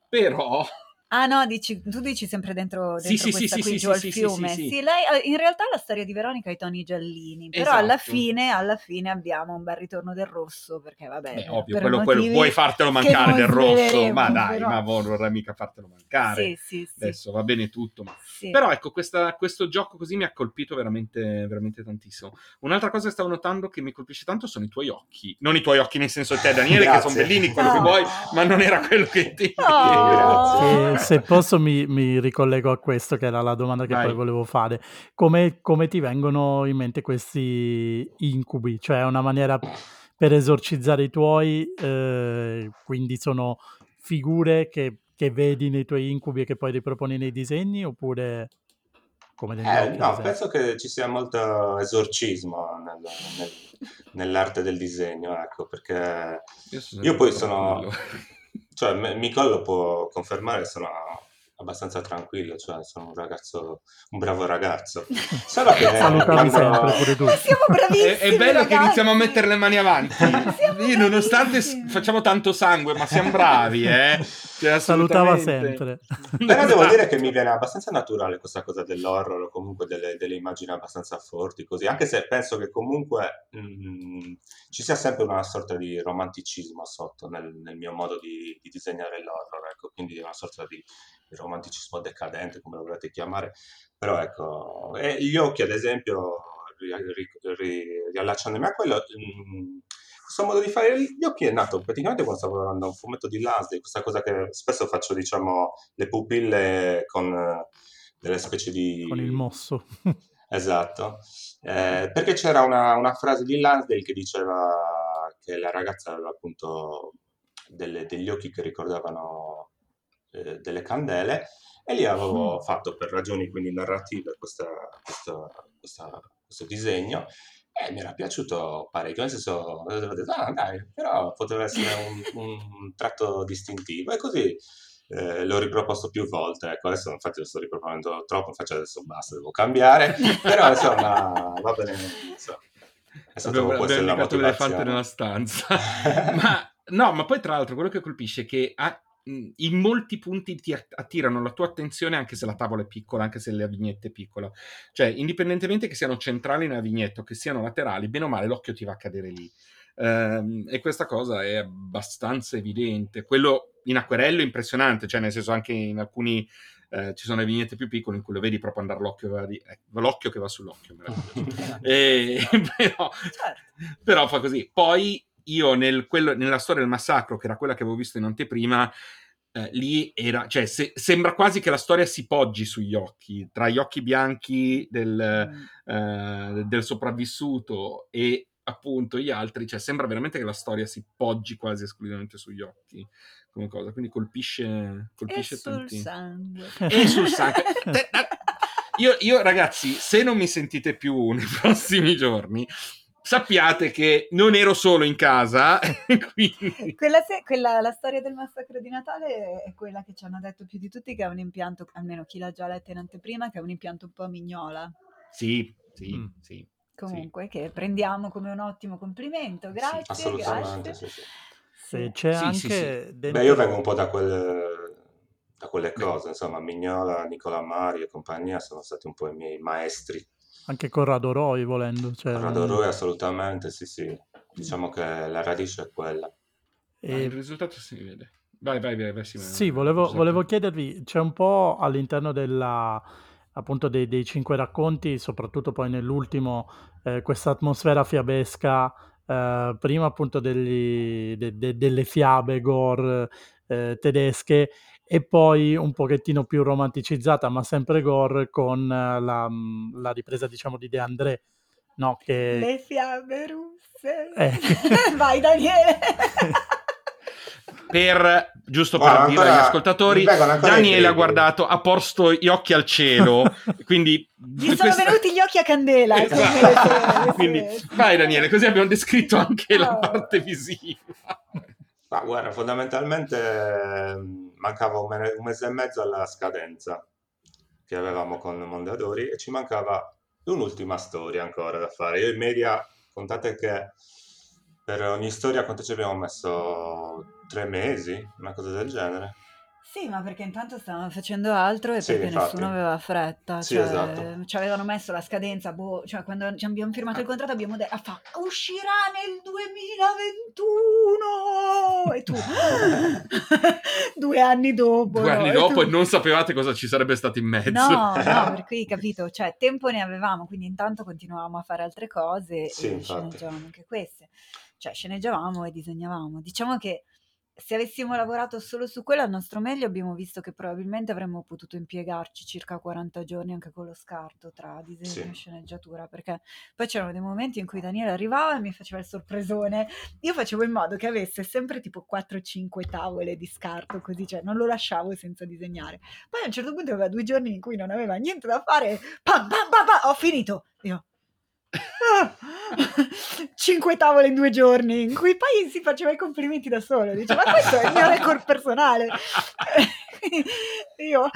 Però Ah no, tu dici sempre dentro sì, questa sì, qui sì, giù sì, al fiume. Sì, sì, sì. Sì, lei, in realtà la storia di Veronica ha i toni giallini, però esatto. alla fine abbiamo un bel ritorno del rosso, perché vabbè. Beh, ovvio, quello vuoi fartelo mancare del rosso, ma dai, però... ma vorrei mica fartelo mancare. Sì, sì, adesso sì. Va bene tutto. Ma... Sì. Però ecco, questo gioco così mi ha colpito veramente, veramente tantissimo. Un'altra cosa che stavo notando che mi colpisce tanto sono i tuoi occhi. Non i tuoi occhi nel senso te, Daniele, che sono bellini, quello che vuoi, ma non era quello che ti... Grazie. Se posso mi ricollego a questo, che era la domanda che poi volevo fare. Come ti vengono in mente questi incubi? Cioè è una maniera per esorcizzare i tuoi, quindi sono figure che vedi nei tuoi incubi e che poi riproponi nei disegni, oppure... Come no, penso che ci sia molto esorcismo nell'arte del disegno, ecco, perché io poi sono... Cioè, Micol lo può confermare, sono abbastanza tranquillo, cioè sono un bravo ragazzo. Solo che siamo bravissimi. È bello ragazzi. Che iniziamo a mettere le mani avanti. Io, nonostante facciamo tanto sangue, ma siamo bravi, cioè, salutava sempre. Però devo dire che mi viene abbastanza naturale questa cosa dell'horror, o comunque delle immagini abbastanza forti, così, anche se penso che comunque ci sia sempre una sorta di romanticismo sotto nel mio modo di disegnare l'horror, ecco, quindi una sorta di romanticismo decadente, come lo volete chiamare, però ecco, e gli occhi ad esempio, riallacciandomi a quello, questo modo di fare gli occhi è nato praticamente quando stavo lavorando a un fumetto di Lansdale, questa cosa che spesso faccio, diciamo, le pupille con delle specie di... con il mosso. Esatto, perché c'era una frase di Lansdale che diceva che la ragazza aveva appunto degli occhi che ricordavano delle candele, e lì avevo fatto, per ragioni quindi narrative, questo disegno, e mi era piaciuto parecchio, nel senso, ho detto, ah dai, però poteva essere un tratto distintivo, e così l'ho riproposto più volte, ecco, adesso infatti lo sto riproponendo troppo, faccio adesso basta, devo cambiare, però insomma va bene, insomma. È stato un po' la motivazione nella stanza. ma poi tra l'altro quello che colpisce è che in molti punti ti attirano la tua attenzione, anche se la tavola è piccola, anche se la vignetta è piccola, cioè indipendentemente che siano centrali nella vignetta o che siano laterali, bene o male l'occhio ti va a cadere lì, e questa cosa è abbastanza evidente. Quello in acquerello è impressionante, cioè nel senso anche in alcuni ci sono le vignette più piccole in cui lo vedi proprio andare l'occhio che va sull'occhio, però fa così. Poi io nella storia del massacro, che era quella che avevo visto in anteprima, lì era, cioè sembra quasi che la storia si poggi sugli occhi, tra gli occhi bianchi del sopravvissuto e appunto gli altri, cioè sembra veramente che la storia si poggi quasi esclusivamente sugli occhi come cosa, quindi colpisce tanti. E sul sangue. Io ragazzi, se non mi sentite più nei prossimi giorni, sappiate che non ero solo in casa, quindi... La storia del massacro di Natale è quella che ci hanno detto più di tutti, che è un impianto, almeno chi l'ha già letta in anteprima, che è un impianto un po' a Mignola. Sì. Comunque, sì, che prendiamo come un ottimo complimento, grazie. Sì, assolutamente, grazie. Sì. Se c'è anche... Dentro... Beh, io vengo un po' da quelle cose, insomma, Mignola, Nicola Mari e compagnia sono stati un po' i miei maestri. Anche con Radoroi, volendo. Cioè... Radoroi, assolutamente, sì. Diciamo che la radice è quella. E... il risultato si vede. Vai. Sì, volevo chiedervi, c'è un po' all'interno appunto dei 5 racconti, soprattutto poi nell'ultimo, questa atmosfera fiabesca, prima appunto delle fiabe gore tedesche, e poi un pochettino più romanticizzata, ma sempre gore, con la ripresa, diciamo, di De André, no? Che... Le fiabe russe! Vai, Daniele! Giusto per dire agli ascoltatori, Daniele ha posto gli occhi al cielo, quindi... Gli sono venuti gli occhi a candela! Esatto. Quindi, vai, Daniele, così abbiamo descritto anche la parte visiva. Ma guarda, fondamentalmente mancava un mese e mezzo alla scadenza che avevamo con Mondadori, e ci mancava un'ultima storia ancora da fare. Io in media, contate che per ogni storia, quanto ci abbiamo messo? 3 mesi? Una cosa del genere. Sì, ma perché intanto stavano facendo altro e sì, perché infatti nessuno aveva fretta. Sì, cioè, esatto. Ci avevano messo la scadenza, boh, cioè quando ci abbiamo firmato il contratto abbiamo detto uscirà nel 2021! E tu 2 anni dopo. 2 anni no? dopo e non sapevate cosa ci sarebbe stato in mezzo. No, no, per cui capito, cioè tempo ne avevamo, quindi intanto continuavamo a fare altre cose sì, e sceneggiavamo anche queste. Cioè sceneggiavamo e disegnavamo. Diciamo che se avessimo lavorato solo su quello al nostro meglio abbiamo visto che probabilmente avremmo potuto impiegarci circa 40 giorni anche con lo scarto tra disegno sì. e sceneggiatura, perché poi c'erano dei momenti in cui Daniele arrivava e mi faceva il sorpresone, io facevo in modo che avesse sempre tipo 4-5 tavole di scarto così, cioè non lo lasciavo senza disegnare, poi a un certo punto aveva 2 giorni in cui non aveva niente da fare, pam, pam, pam, pam, ho finito, io 5 tavole in 2 giorni in cui poi si faceva i complimenti da solo, diceva ma questo è il mio record personale. Io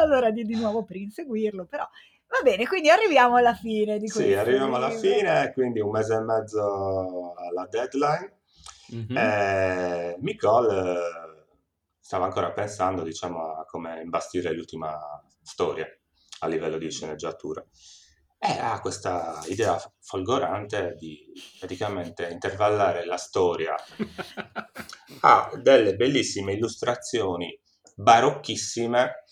allora di nuovo per inseguirlo, però va bene, quindi arriviamo alla fine di questo. Sì, arriviamo alla fine, quindi 1 mese e mezzo alla deadline. Mm-hmm. Micol stava ancora pensando, diciamo, a come imbastire l'ultima storia a livello di sceneggiatura. Ha questa idea folgorante di praticamente intervallare la storia a delle bellissime illustrazioni barocchissime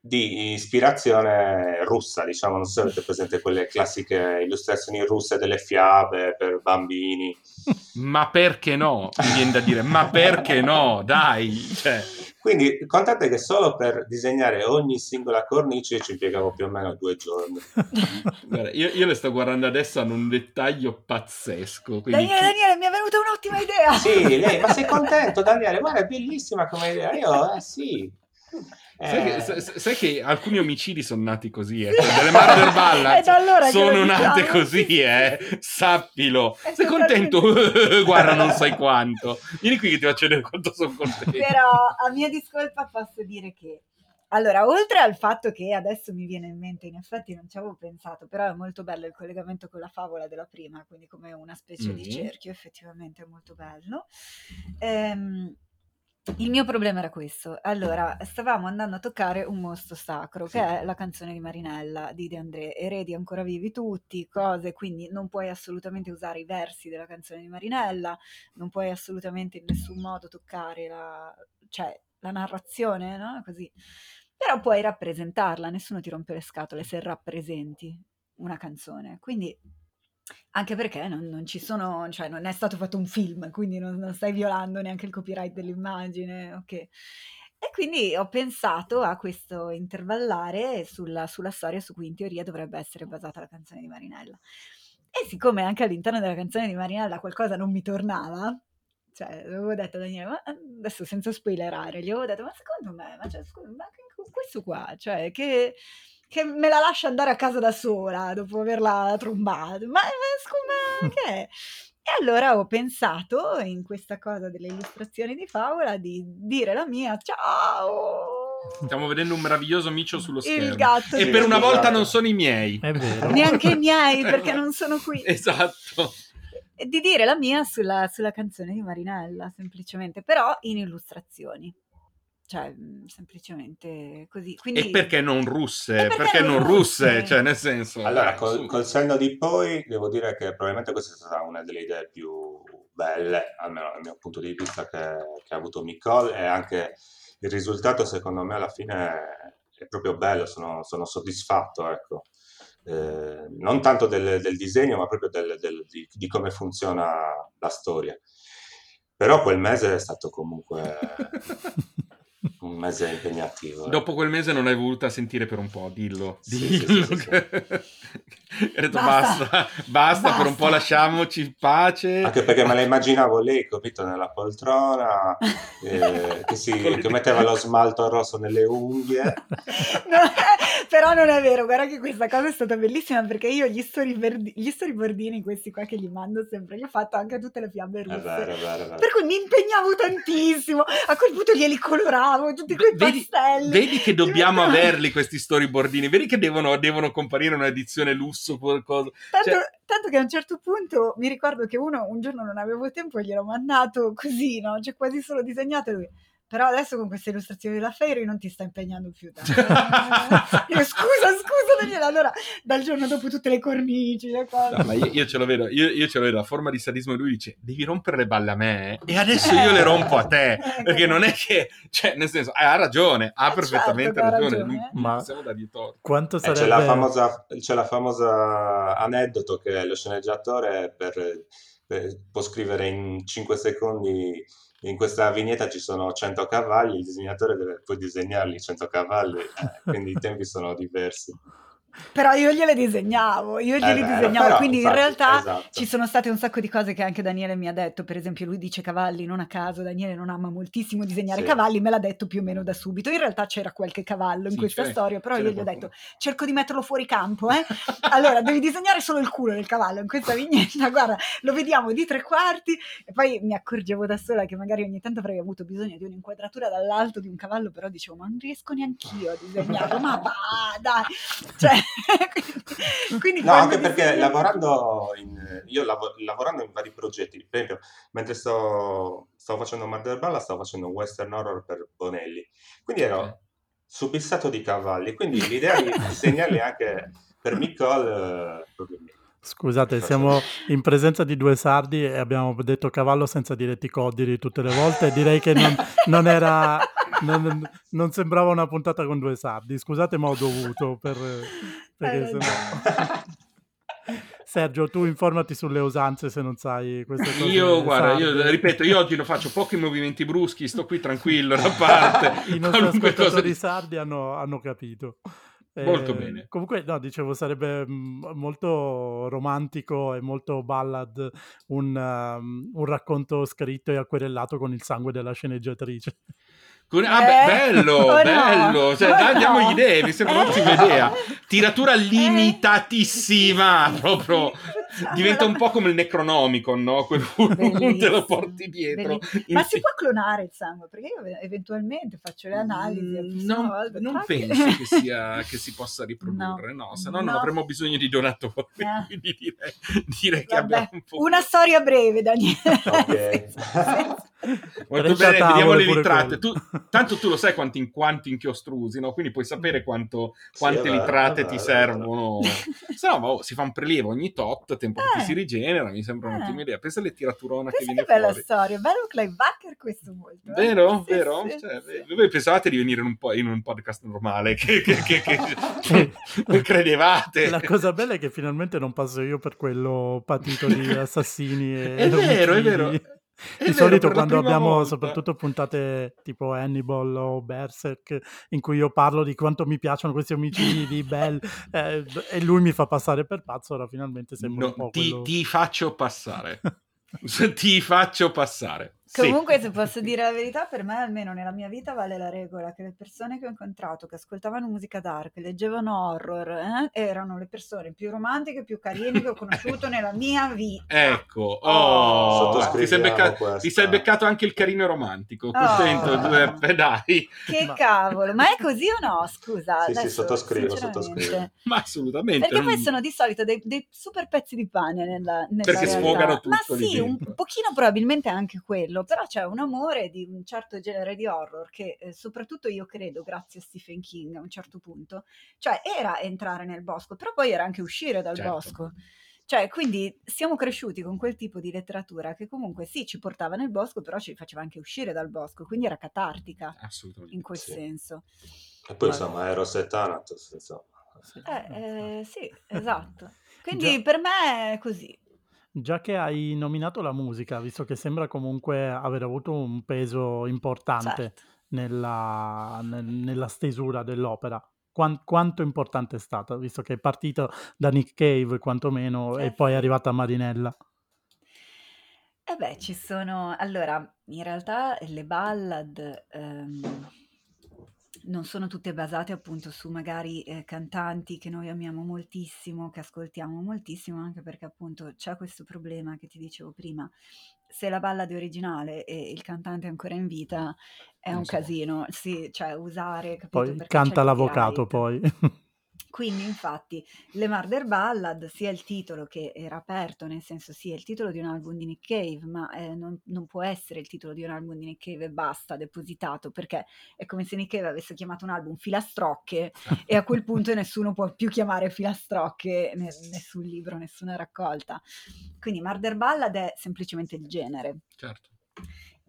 di ispirazione russa, diciamo, non so se avete presente quelle classiche illustrazioni russe delle fiabe per bambini. Ma perché no? Mi viene da dire, ma perché no? Dai! Cioè. Quindi contate che solo per disegnare ogni singola cornice ci impiegavo più o meno 2 giorni. Guarda, io le sto guardando adesso, hanno un dettaglio pazzesco. Quindi... Daniele, mi è venuta un'ottima idea! Sì, lei, ma sei contento Daniele? Guarda, è bellissima come idea. Io, sì... Sai che alcuni omicidi sono nati così, delle Murder Ballads allora sono nate così, sappilo. Sei contento? Guarda, non sai quanto. Vieni qui che ti faccio vedere quanto sono contento. Però a mia discolpa posso dire che, allora, oltre al fatto che adesso mi viene in mente, in effetti non ci avevo pensato, però è molto bello il collegamento con la favola della prima, quindi come una specie di cerchio, effettivamente è molto bello. Il mio problema era questo. Allora, stavamo andando a toccare un mostro sacro, che è la canzone di Marinella di De André, eredi ancora vivi tutti, cose, quindi non puoi assolutamente usare i versi della canzone di Marinella, non puoi assolutamente in nessun modo toccare la narrazione, no? Così. Però puoi rappresentarla, nessuno ti rompe le scatole se rappresenti una canzone, quindi... Anche perché non ci sono, cioè non è stato fatto un film, quindi non stai violando neanche il copyright dell'immagine, ok? E quindi ho pensato a questo intervallare sulla storia su cui in teoria dovrebbe essere basata la canzone di Marinella. E siccome anche all'interno della canzone di Marinella qualcosa non mi tornava, cioè avevo detto a Daniele, ma adesso senza spoilerare, gli avevo detto, ma secondo me, ma questo qua, cioè che me la lascia andare a casa da sola dopo averla trombata, ma che è? E allora ho pensato in questa cosa delle illustrazioni di favola di dire la mia, ciao! Stiamo vedendo un meraviglioso micio sullo schermo. Il gatto. E per una volta non sono i miei. È vero. Neanche i miei, perché non sono qui. Esatto. E di dire la mia sulla canzone di Marinella, semplicemente, però in illustrazioni. Cioè, semplicemente così. Quindi... E perché non russe? Perché non russe? Cioè, nel senso... Allora, col senno di poi, devo dire che probabilmente questa è stata una delle idee più belle, almeno dal mio punto di vista, che ha avuto Micol, e anche il risultato, secondo me, alla fine è proprio bello, sono soddisfatto, ecco. Non tanto del disegno, ma proprio di come funziona la storia. Però quel mese è stato comunque... un mese impegnativo. Dopo quel mese non hai voluta sentire per un po', dillo. Sì. Ho detto basta, per un po' lasciamoci in pace. Anche perché me la immaginavo lei, capito, nella poltrona, che metteva lo smalto rosso nelle unghie. No, però non è vero, guarda che questa cosa è stata bellissima, perché io gli storyboardini, questi qua che gli mando sempre, li ho fatto anche a tutte le fiabe russe. È vero. Per cui mi impegnavo tantissimo, a quel punto glieli coloravo. Tutti quei pastelli. Vedi che dobbiamo averli questi storyboardini, vedi che devono comparire in un'edizione lusso, qualcosa. Tanto che a un certo punto mi ricordo che un giorno non avevo tempo e gliel'ho mandato così, no? Cioè quasi solo disegnato, e lui Però adesso con queste illustrazioni della Ferri non ti sta impegnando più tanto. Io, scusa Daniela, allora dal giorno dopo tutte le cornici, le cose. No, ma io ce lo vedo, io ce lo vedo la forma di sadismo, lui dice devi rompere le balle a me e adesso io le rompo a te, perché non è che, cioè, nel senso, ha ragione, ha perfettamente ragione. Ma siamo da dietro. Quanto sarebbe... c'è la famosa aneddoto che lo sceneggiatore può scrivere in 5 secondi. In questa vignetta ci sono 100 cavalli, il disegnatore deve poi disegnarli 100 cavalli, quindi i tempi sono diversi. Però io gliele disegnavo, quindi infatti, in realtà esatto. Ci sono state un sacco di cose che anche Daniele mi ha detto, per esempio lui dice cavalli, non a caso Daniele non ama moltissimo disegnare cavalli, me l'ha detto più o meno da subito, in realtà c'era qualche cavallo in questa storia, però io gli ho detto cerco di metterlo fuori campo, allora devi disegnare solo il culo del cavallo in questa vignetta, guarda lo vediamo di 3/4, e poi mi accorgevo da sola che magari ogni tanto avrei avuto bisogno di un'inquadratura dall'alto di un cavallo, però dicevo ma non riesco neanch'io a disegnarlo, ma va dai, cioè quindi no, anche perché lavorando in vari progetti, per esempio mentre stavo facendo Murder Ballads stavo facendo western horror per Bonelli, quindi ero subissato di cavalli, quindi l'idea di disegnarli anche per Micol Scusate, siamo in presenza di due sardi e abbiamo detto cavallo senza dire ticodiri tutte le volte, direi che non sembrava una puntata con due sardi, scusate ma ho dovuto Sergio, tu informati sulle usanze se non sai queste cose. Io oggi lo faccio, pochi movimenti bruschi, sto qui tranquillo da parte. I nostri ascoltatori sardi hanno capito. Molto bene. Comunque, no, dicevo, sarebbe molto romantico e molto ballad un racconto scritto e acquerellato con il sangue della sceneggiatrice. Bello, cioè, diamogli idee, mi sembra un'ottima idea. Tiratura limitatissima, proprio diventa un po' come il Necronomicon, no? Te lo porti dietro. Ma si può clonare il sangue? Perché io eventualmente faccio le analisi. Non penso che si possa riprodurre, no? Se no non avremmo bisogno di donatori. Quindi direi che abbiamo un po'... Una storia breve, Daniele. Okay. Molto bene, vediamo le ritratte. Tanto tu lo sai quanti inchiostrusi, no? Quindi puoi sapere quante litrate ti servono. Se no, si fa un prelievo ogni tot, tempo che si rigenera, mi sembra un'ottima idea. Pensa alle tiraturone che viene fuori. Che bella storia, bello Clive Barker questo molto. Vero? Sì, cioè, sì. Voi pensavate di venire in un podcast normale, che credevate. La cosa bella è che finalmente non passo io per quello patito di assassini. È vero. Di solito quando abbiamo soprattutto puntate tipo Hannibal o Berserk in cui io parlo di quanto mi piacciono questi omicidi e lui mi fa passare per pazzo, ora finalmente sembra un po' quello... ti faccio passare comunque se posso dire la verità, per me almeno nella mia vita vale la regola che le persone che ho incontrato che ascoltavano musica dark, leggevano horror erano le persone più romantiche, più carine che ho conosciuto nella mia vita. Ti sei beccato anche il carino romantico, contento Giuseppe, dai cavolo, ma è così o no? Scusa, adesso, sottoscrivo ma assolutamente, perché poi sono di solito dei super pezzi di pane nella realtà. Sfogano tutto, ma sì, un pochino probabilmente anche quello, però c'è un amore di un certo genere di horror che soprattutto io credo grazie a Stephen King a un certo punto, cioè era entrare nel bosco però poi era anche uscire dal bosco, cioè quindi siamo cresciuti con quel tipo di letteratura che comunque sì ci portava nel bosco però ci faceva anche uscire dal bosco, quindi era catartica in quel senso. E poi insomma Eros e Thanatos sì, esatto, quindi per me è così. Già che hai nominato la musica, visto che sembra comunque aver avuto un peso importante nella stesura dell'opera, quanto importante è stata, visto che è partita da Nick Cave quantomeno e poi è arrivata a Marinella? Ci sono... Allora, in realtà le ballad... non sono tutte basate appunto su magari cantanti che noi amiamo moltissimo, che ascoltiamo moltissimo, anche perché appunto c'è questo problema che ti dicevo prima. Se la ballad è originale e il cantante è ancora in vita è un casino, sì, cioè usare... Capito, poi canta l'avvocato poi. Quindi infatti le Murder Ballad, sia il titolo che era aperto, nel senso sì, è il titolo di un album di Nick Cave, ma non può essere il titolo di un album di Nick Cave e basta, depositato, perché è come se Nick Cave avesse chiamato un album Filastrocche e a quel punto nessuno può più chiamare Filastrocche nessun libro, nessuna raccolta. Quindi Murder Ballad è semplicemente il genere. Certo.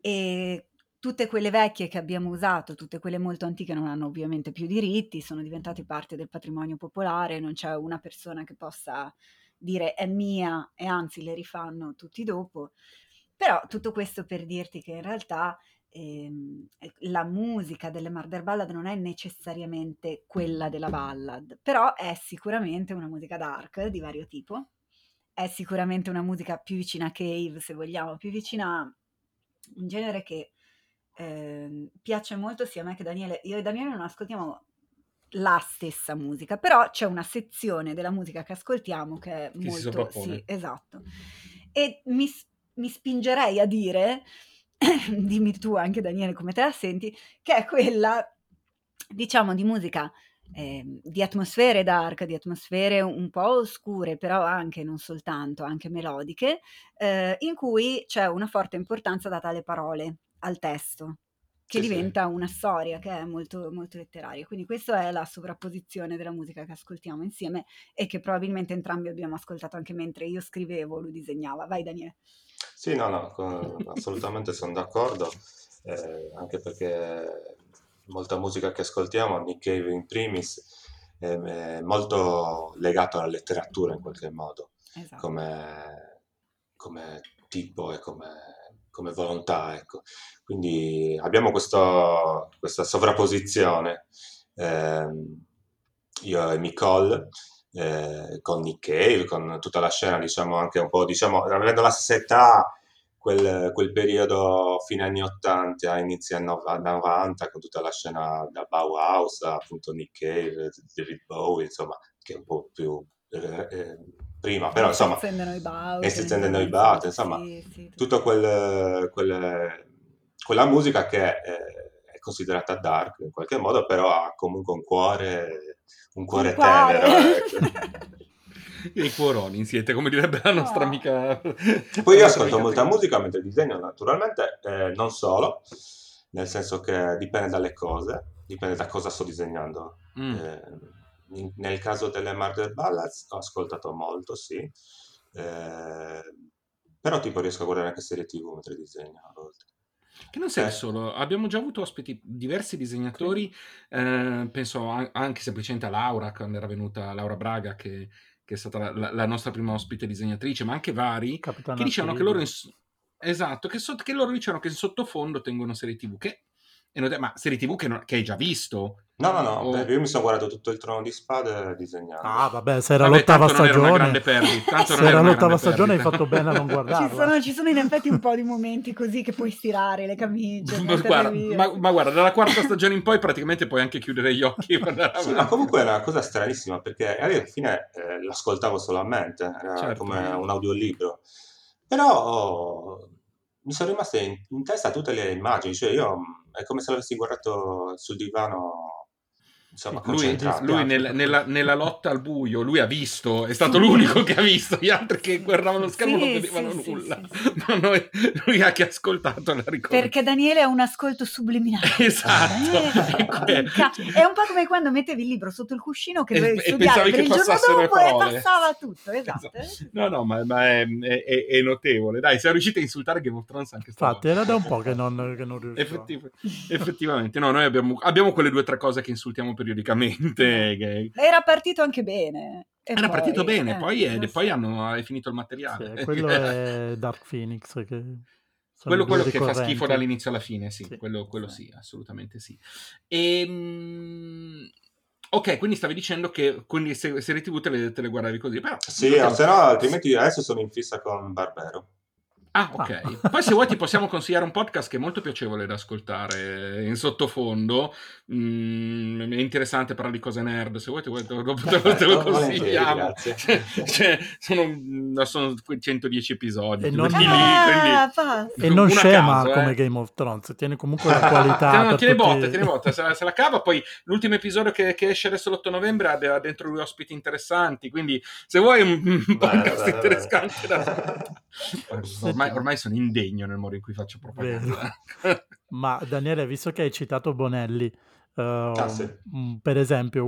E tutte quelle vecchie che abbiamo usato, tutte quelle molto antiche non hanno ovviamente più diritti, sono diventate parte del patrimonio popolare, non c'è una persona che possa dire è mia, e anzi le rifanno tutti dopo. Però tutto questo per dirti che in realtà la musica delle Murder Ballad non è necessariamente quella della ballad, però è sicuramente una musica dark di vario tipo, è sicuramente una musica più vicina a Cave, se vogliamo, più vicina a un genere che piace molto sia a me che Daniele. Io e Daniele non ascoltiamo la stessa musica, però c'è una sezione della musica che ascoltiamo che è molto, si sovrappone. Sì, esatto. E mi spingerei a dire, dimmi tu anche Daniele come te la senti, che è quella, diciamo, di musica di atmosfere dark, di atmosfere un po' oscure, però anche non soltanto, anche melodiche, in cui c'è una forte importanza data alle parole, al testo, che sì, diventa sì, una storia che è molto, molto letteraria. Quindi questa è la sovrapposizione della musica che ascoltiamo insieme e che probabilmente entrambi abbiamo ascoltato anche mentre io scrivevo, lui disegnava. Vai Daniele. Sì, no, assolutamente sono d'accordo, anche perché molta musica che ascoltiamo, Nick Cave in primis, è molto legato alla letteratura in qualche modo, esatto, come tipo e come volontà, ecco. Quindi abbiamo questa sovrapposizione, io e Micol, con Nick Cave, con tutta la scena, diciamo, anche un po', diciamo, avendo la stessa età, quel periodo fine anni 80 a inizi anni 90, con tutta la scena da Bauhaus, appunto Nick Cave, David Bowie, insomma, che è un po' più prima, però insomma, e si accendono i baut, insomma, sì. Tutto quella musica che è considerata dark in qualche modo, però ha comunque un cuore tenero. I cuoroni siete, come direbbe la nostra amica. Poi io ascolto molta musica mentre disegno, naturalmente, non solo, nel senso che dipende dalle cose, dipende da cosa sto disegnando. Nel caso delle Murder Ballads ho ascoltato molto, sì, però tipo riesco a guardare anche serie TV mentre disegno a volte. Che non sei il solo, abbiamo già avuto ospiti diversi disegnatori, penso anche semplicemente a Laura, quando era venuta Laura Braga, che è stata la nostra prima ospite disegnatrice, ma anche vari, Capitana, che dicevano che loro che loro dicevano che in sottofondo tengono serie TV, che ma serie TV che hai già visto? No, beh, io mi sono guardato tutto il Trono di Spade disegnando. Ah, vabbè, se era l'ottava stagione. Non era una grande perdita. Tanto se era l'ottava stagione hai fatto bene a non guardarla. Ci sono in effetti un po' di momenti così che puoi stirare le camicie. Ma guarda, dalla quarta stagione in poi praticamente puoi anche chiudere gli occhi. Sì, ma comunque era una cosa stranissima, perché alla fine l'ascoltavo solamente, era come un audiolibro. Però mi sono rimaste in testa tutte le immagini, cioè io è come se l'avessi guardato sul divano. Insomma, lui nella lotta al buio, lui ha visto, è stato l'unico che ha visto, gli altri che guardavano lo schermo non vedevano nulla. Sì. Ma lui ha che ascoltato la ricorda. Perché Daniele ha un ascolto subliminale. Esatto. È un po' come quando mettevi il libro sotto il cuscino che dovevi studiare, per il giorno dopo passava tutto, esatto. No, ma è notevole. Dai, se riuscite a insultare Game of Thrones anche stavolta. Infatti, era da un po' che non riuscivo. Effettivamente, no, noi abbiamo quelle due o tre cose che insultiamo periodicamente. Era partito anche bene. Poi hanno finito il materiale. Sì, quello è Dark Phoenix, che quello che fa schifo dall'inizio alla fine, sì. Quello sì, assolutamente sì. Ok, quindi stavi dicendo che quindi serie TV te le guardavi così. Però, sì, altrimenti adesso sono in fissa con Barbero. Ah, ok. Ah. Poi se vuoi ti possiamo consigliare un podcast che è molto piacevole da ascoltare in sottofondo, è interessante, parla di cose nerd, se vuoi te lo consigliamo. Sono 110 episodi e non, quindi, e non scema caso, come Game of Thrones, tiene comunque la qualità. Tiene botta, se la cava. Poi l'ultimo episodio che esce adesso l'8 novembre ha dentro lui ospiti interessanti, quindi se vuoi un podcast interessante da ascoltare. Ormai sono indegno nel modo in cui faccio propaganda. Ma Daniele, visto che hai citato Bonelli, per esempio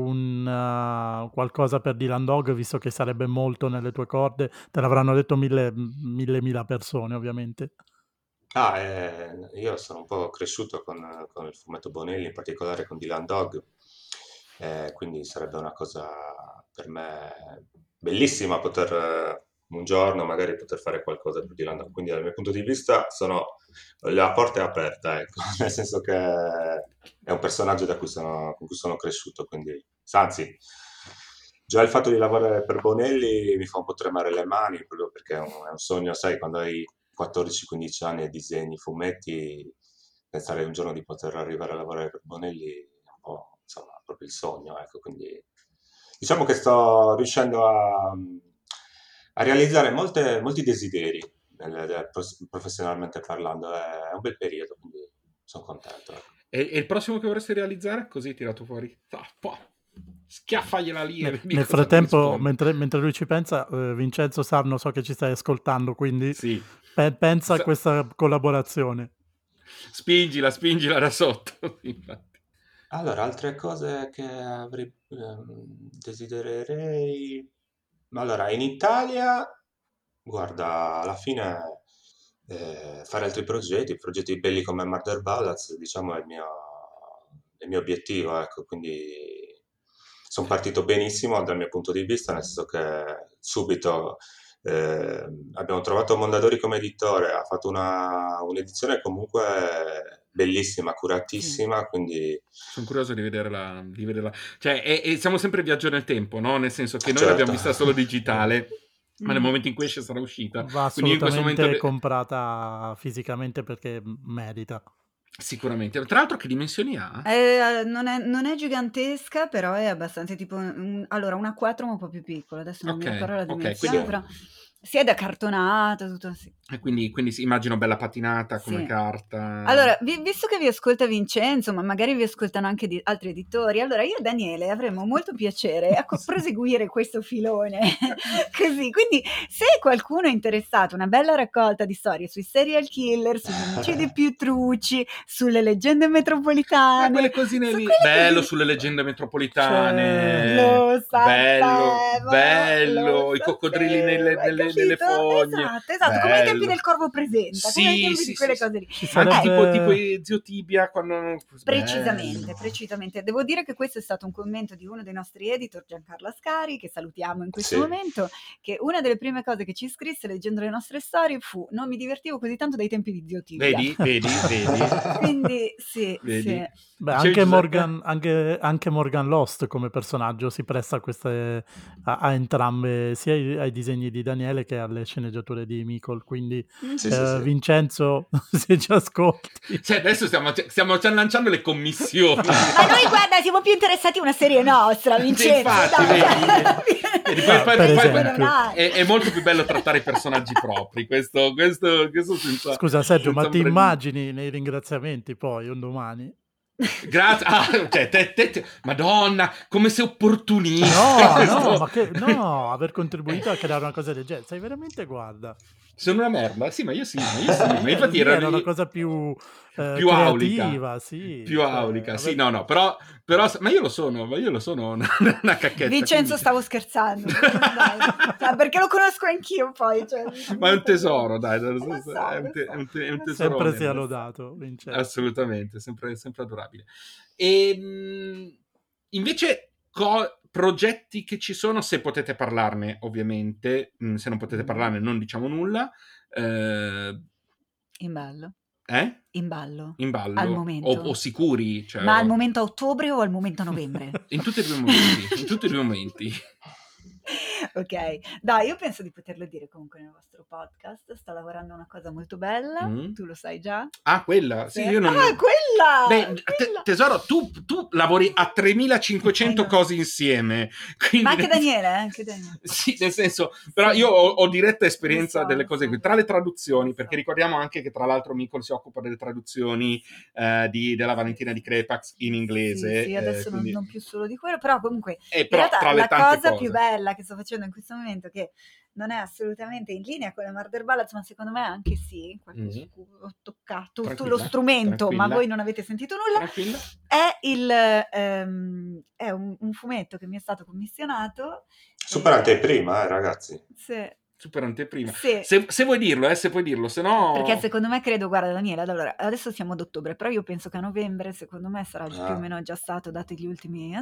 qualcosa per Dylan Dog, visto che sarebbe molto nelle tue corde, te l'avranno detto mille persone ovviamente. Io sono un po' cresciuto con il fumetto Bonelli, in particolare con Dylan Dog, quindi sarebbe una cosa per me bellissima poter un giorno magari poter fare qualcosa più di là. Quindi dal mio punto di vista sono la porta è aperta, ecco, nel senso che è un personaggio con cui sono cresciuto, quindi anzi già il fatto di lavorare per Bonelli mi fa un po' tremare le mani, proprio perché è un sogno, sai, quando hai 14-15 anni e disegni fumetti, pensare un giorno di poter arrivare a lavorare per Bonelli è un po', insomma, proprio il sogno, ecco. Quindi diciamo che sto riuscendo a realizzare molti desideri professionalmente parlando. È un bel periodo, quindi sono contento. E il prossimo che vorresti realizzare? Così tirato fuori, schiaffagliela lì. Nel frattempo, mentre lui ci pensa, Vincenzo Sarno, so che ci stai ascoltando, quindi sì. Pensa a questa collaborazione. Spingila da sotto. Infatti. Allora, altre cose che avrei desidererei. Allora, in Italia, guarda, alla fine fare altri progetti belli come Murder Ballads, diciamo, è il mio obiettivo, ecco. Quindi sono partito benissimo dal mio punto di vista, nel senso che subito abbiamo trovato Mondadori come editore, ha fatto un'edizione comunque bellissima, curatissima, quindi sono curioso di vederla. Cioè siamo sempre viaggio nel tempo, no? Nel senso che noi l'abbiamo vista solo digitale, ma nel momento in cui esce sarà uscita. Va quindi assolutamente in questo momento comprata fisicamente, perché merita. Sicuramente. Tra l'altro, che dimensioni ha? Non è gigantesca, però è abbastanza tipo una 4 ma un po' più piccola. Adesso non mi ricordo la dimensione, quindi però si è da cartonata, tutto sì. E quindi immagino bella patinata come carta. Allora, visto che vi ascolta Vincenzo, ma magari vi ascoltano anche altri editori, allora io e Daniele avremo molto piacere a proseguire questo filone. Così, quindi se qualcuno è interessato, una bella raccolta di storie sui serial killer, sugli omicidi più truci, sulle leggende metropolitane. Quelle cosine lì. Bello sulle leggende metropolitane. Bello, i coccodrilli nelle delle fogne. Esatto, come i tempi del Corvo presenta, sì, quelle cose lì. Tipo Zio Tibia quando... Precisamente. Devo dire che questo è stato un commento di uno dei nostri editor, Giancarlo Ascari, che salutiamo in questo momento, che una delle prime cose che ci scrisse leggendo le nostre storie fu: non mi divertivo così tanto dai tempi di Zio Tibia. Vedi. Quindi sì. Beh, anche Morgan Lost come personaggio si presta a entrambe, sia ai disegni di Daniele che alle sceneggiature di Micol, quindi sì. Vincenzo, se ci ascolti, adesso stiamo lanciando le commissioni. Ma noi, guarda, siamo più interessati a una serie nostra, Vincenzo. Infatti, è molto più bello trattare i personaggi propri. Questo senza, scusa Sergio, ma ti immagini nei ringraziamenti poi un domani? Grazie, Madonna, come sei opportunista! No, aver contribuito a creare una cosa del genere, sai, veramente, guarda. Sono una merda, ma io sì. Ma infatti era una cosa più creativa, aulica, sì. Più aulica, sì, no, però, ma io lo sono una cacchetta. Vincenzo, quindi. Stavo scherzando, dai, perché lo conosco anch'io poi. Cioè. Ma è un tesoro, dai, è un tesoro. Sempre sia lodato, Vincenzo. Assolutamente, sempre adorabile. E invece... progetti che ci sono, se potete parlarne ovviamente, se non potete parlarne non diciamo nulla. In ballo. In ballo al momento o sicuri, cioè, ma al momento a ottobre o al momento a novembre? In tutti e due i momenti. Ok, dai, io penso di poterlo dire comunque nel vostro podcast. Sto lavorando a una cosa molto bella, tu lo sai già. Ah, quella? Sì, io non... Ah, quella! Beh, quella. Tesoro, tu lavori a 3500 cose insieme. Quindi... Ma anche Daniele, Sì, nel senso, però io ho diretta esperienza delle cose qui, tra le traduzioni, perché ricordiamo anche che tra l'altro Micol si occupa delle traduzioni della Valentina di Crepax in inglese. Sì, sì, adesso quindi... non più solo di quello, però comunque però, in realtà, tra le tante cosa più bella che sto facendo in questo momento, che non è assolutamente in linea con la Murder Ballads, ma secondo me anche sì, ho toccato lo strumento, ma voi non avete sentito nulla, è un fumetto che mi è stato commissionato. Super anteprima, ragazzi. Sì. Super anteprima. Sì. Se vuoi dirlo, se puoi dirlo, se no... Perché secondo me, guarda Daniela, allora, adesso siamo ad ottobre, però io penso che a novembre, secondo me, sarà più o meno già stato dato gli ultimi...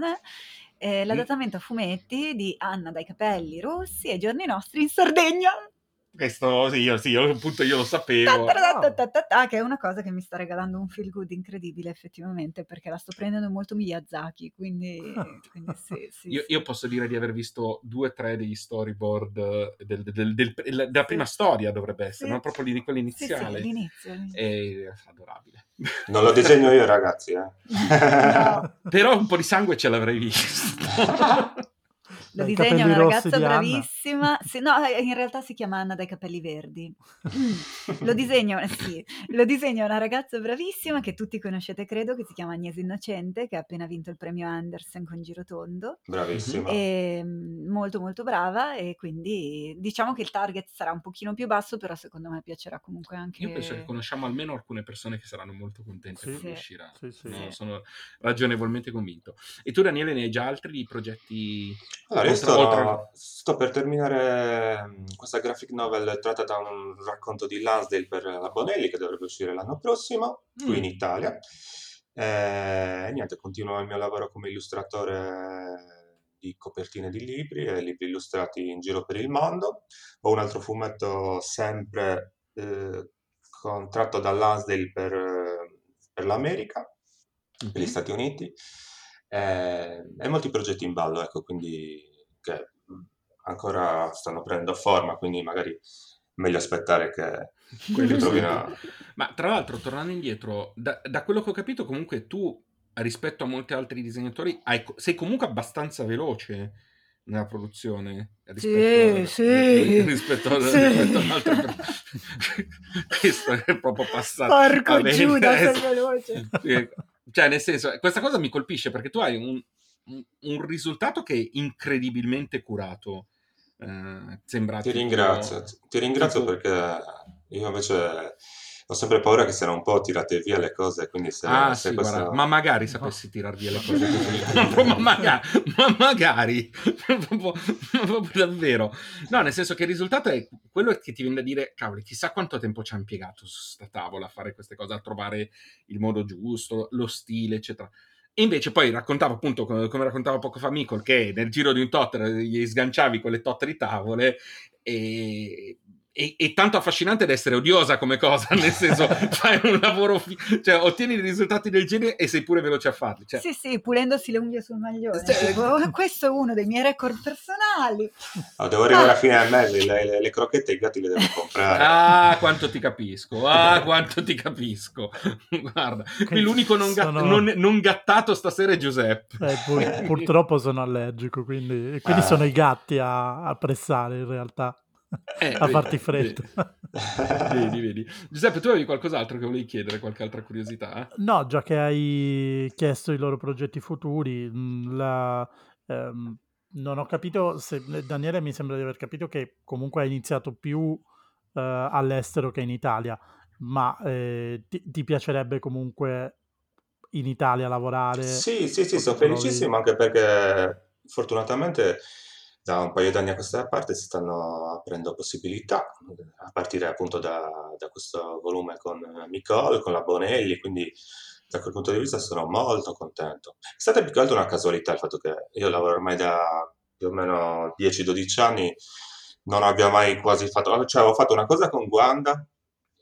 l'adattamento a fumetti di Anna dai capelli rossi ai giorni nostri in Sardegna. Questo io lo sapevo. Che è una cosa che mi sta regalando un feel good incredibile, effettivamente, perché la sto prendendo molto Miyazaki, quindi sì. Io posso dire di aver visto 2 o 3 degli storyboard della prima storia, dovrebbe essere, non proprio di quella iniziale. L'inizio. È adorabile. Non lo disegno io, ragazzi, no. Però un po' di sangue ce l'avrei visto. Lo disegna una ragazza bravissima. In realtà si chiama Anna dai capelli verdi. Lo disegna una ragazza bravissima che tutti conoscete, credo, che si chiama Agnese Innocente, che ha appena vinto il premio Andersen con Girotondo. Bravissima. E, molto molto brava, e quindi diciamo che il target sarà un pochino più basso, però secondo me piacerà comunque anche... Io penso che conosciamo almeno alcune persone che saranno molto contente quando uscirà. Sì. No, sono ragionevolmente convinto. E tu, Daniele, ne hai già altri progetti... Allora, sto per terminare questa graphic novel tratta da un racconto di Lansdale per la Bonelli, che dovrebbe uscire l'anno prossimo qui in Italia. Niente, continuo il mio lavoro come illustratore di copertine di libri e libri illustrati in giro per il mondo. Ho un altro fumetto sempre contratto da Lansdale per l'America, per gli Stati Uniti. E molti progetti in ballo, ecco, quindi che ancora stanno prendendo forma, quindi magari meglio aspettare che trovino... Ma tra l'altro, tornando indietro, da quello che ho capito, comunque tu, rispetto a molti altri disegnatori, sei comunque abbastanza veloce nella produzione rispetto all'altra. Questo è proprio passato. Porco Giuda, sei veloce. Cioè, nel senso, questa cosa mi colpisce, perché tu hai un risultato che è incredibilmente curato. Ti ringrazio perché io invece ho sempre paura che siano un po' tirate via le cose, quindi se sì, questo... guarda, ma magari sapessi tirar via le cose così. ma magari proprio davvero, no, nel senso che il risultato è quello che ti viene da dire: cavoli, chissà quanto tempo ci ha impiegato su sta tavola a fare queste cose, a trovare il modo giusto, lo stile, eccetera. E invece poi raccontavo, appunto, come raccontava poco fa Micol, che nel giro di un tot gli sganciavi con le tot di tavole, e è tanto affascinante ad essere odiosa come cosa, nel senso, fai un lavoro, cioè ottieni dei risultati del genere e sei pure veloce a farli, cioè. Sì, pulendosi le unghie sul maglione, tipo, questo è uno dei miei record personali. Devo arrivare a fine mese, le crocchette e i gatti le devo comprare. Quanto ti capisco. Guarda, qui l'unico non gattato stasera è Giuseppe. Purtroppo sono allergico, quindi sono i gatti a pressare, in realtà. A farti freddo. Vedi. Giuseppe, tu avevi qualcos'altro che volevi chiedere, qualche altra curiosità? No, già che hai chiesto i loro progetti futuri, non ho capito se Daniele, mi sembra di aver capito che comunque hai iniziato più all'estero che in Italia, ma ti piacerebbe comunque in Italia lavorare? Sì, sono felicissimo, anche perché fortunatamente da un paio d'anni a questa parte si stanno aprendo possibilità, a partire appunto da questo volume con Micol, con la Bonelli, quindi da quel punto di vista sono molto contento. È stata più che altro una casualità il fatto che io lavoro ormai da più o meno 10-12 anni, non abbia mai quasi fatto... Cioè, avevo fatto una cosa con Guanda,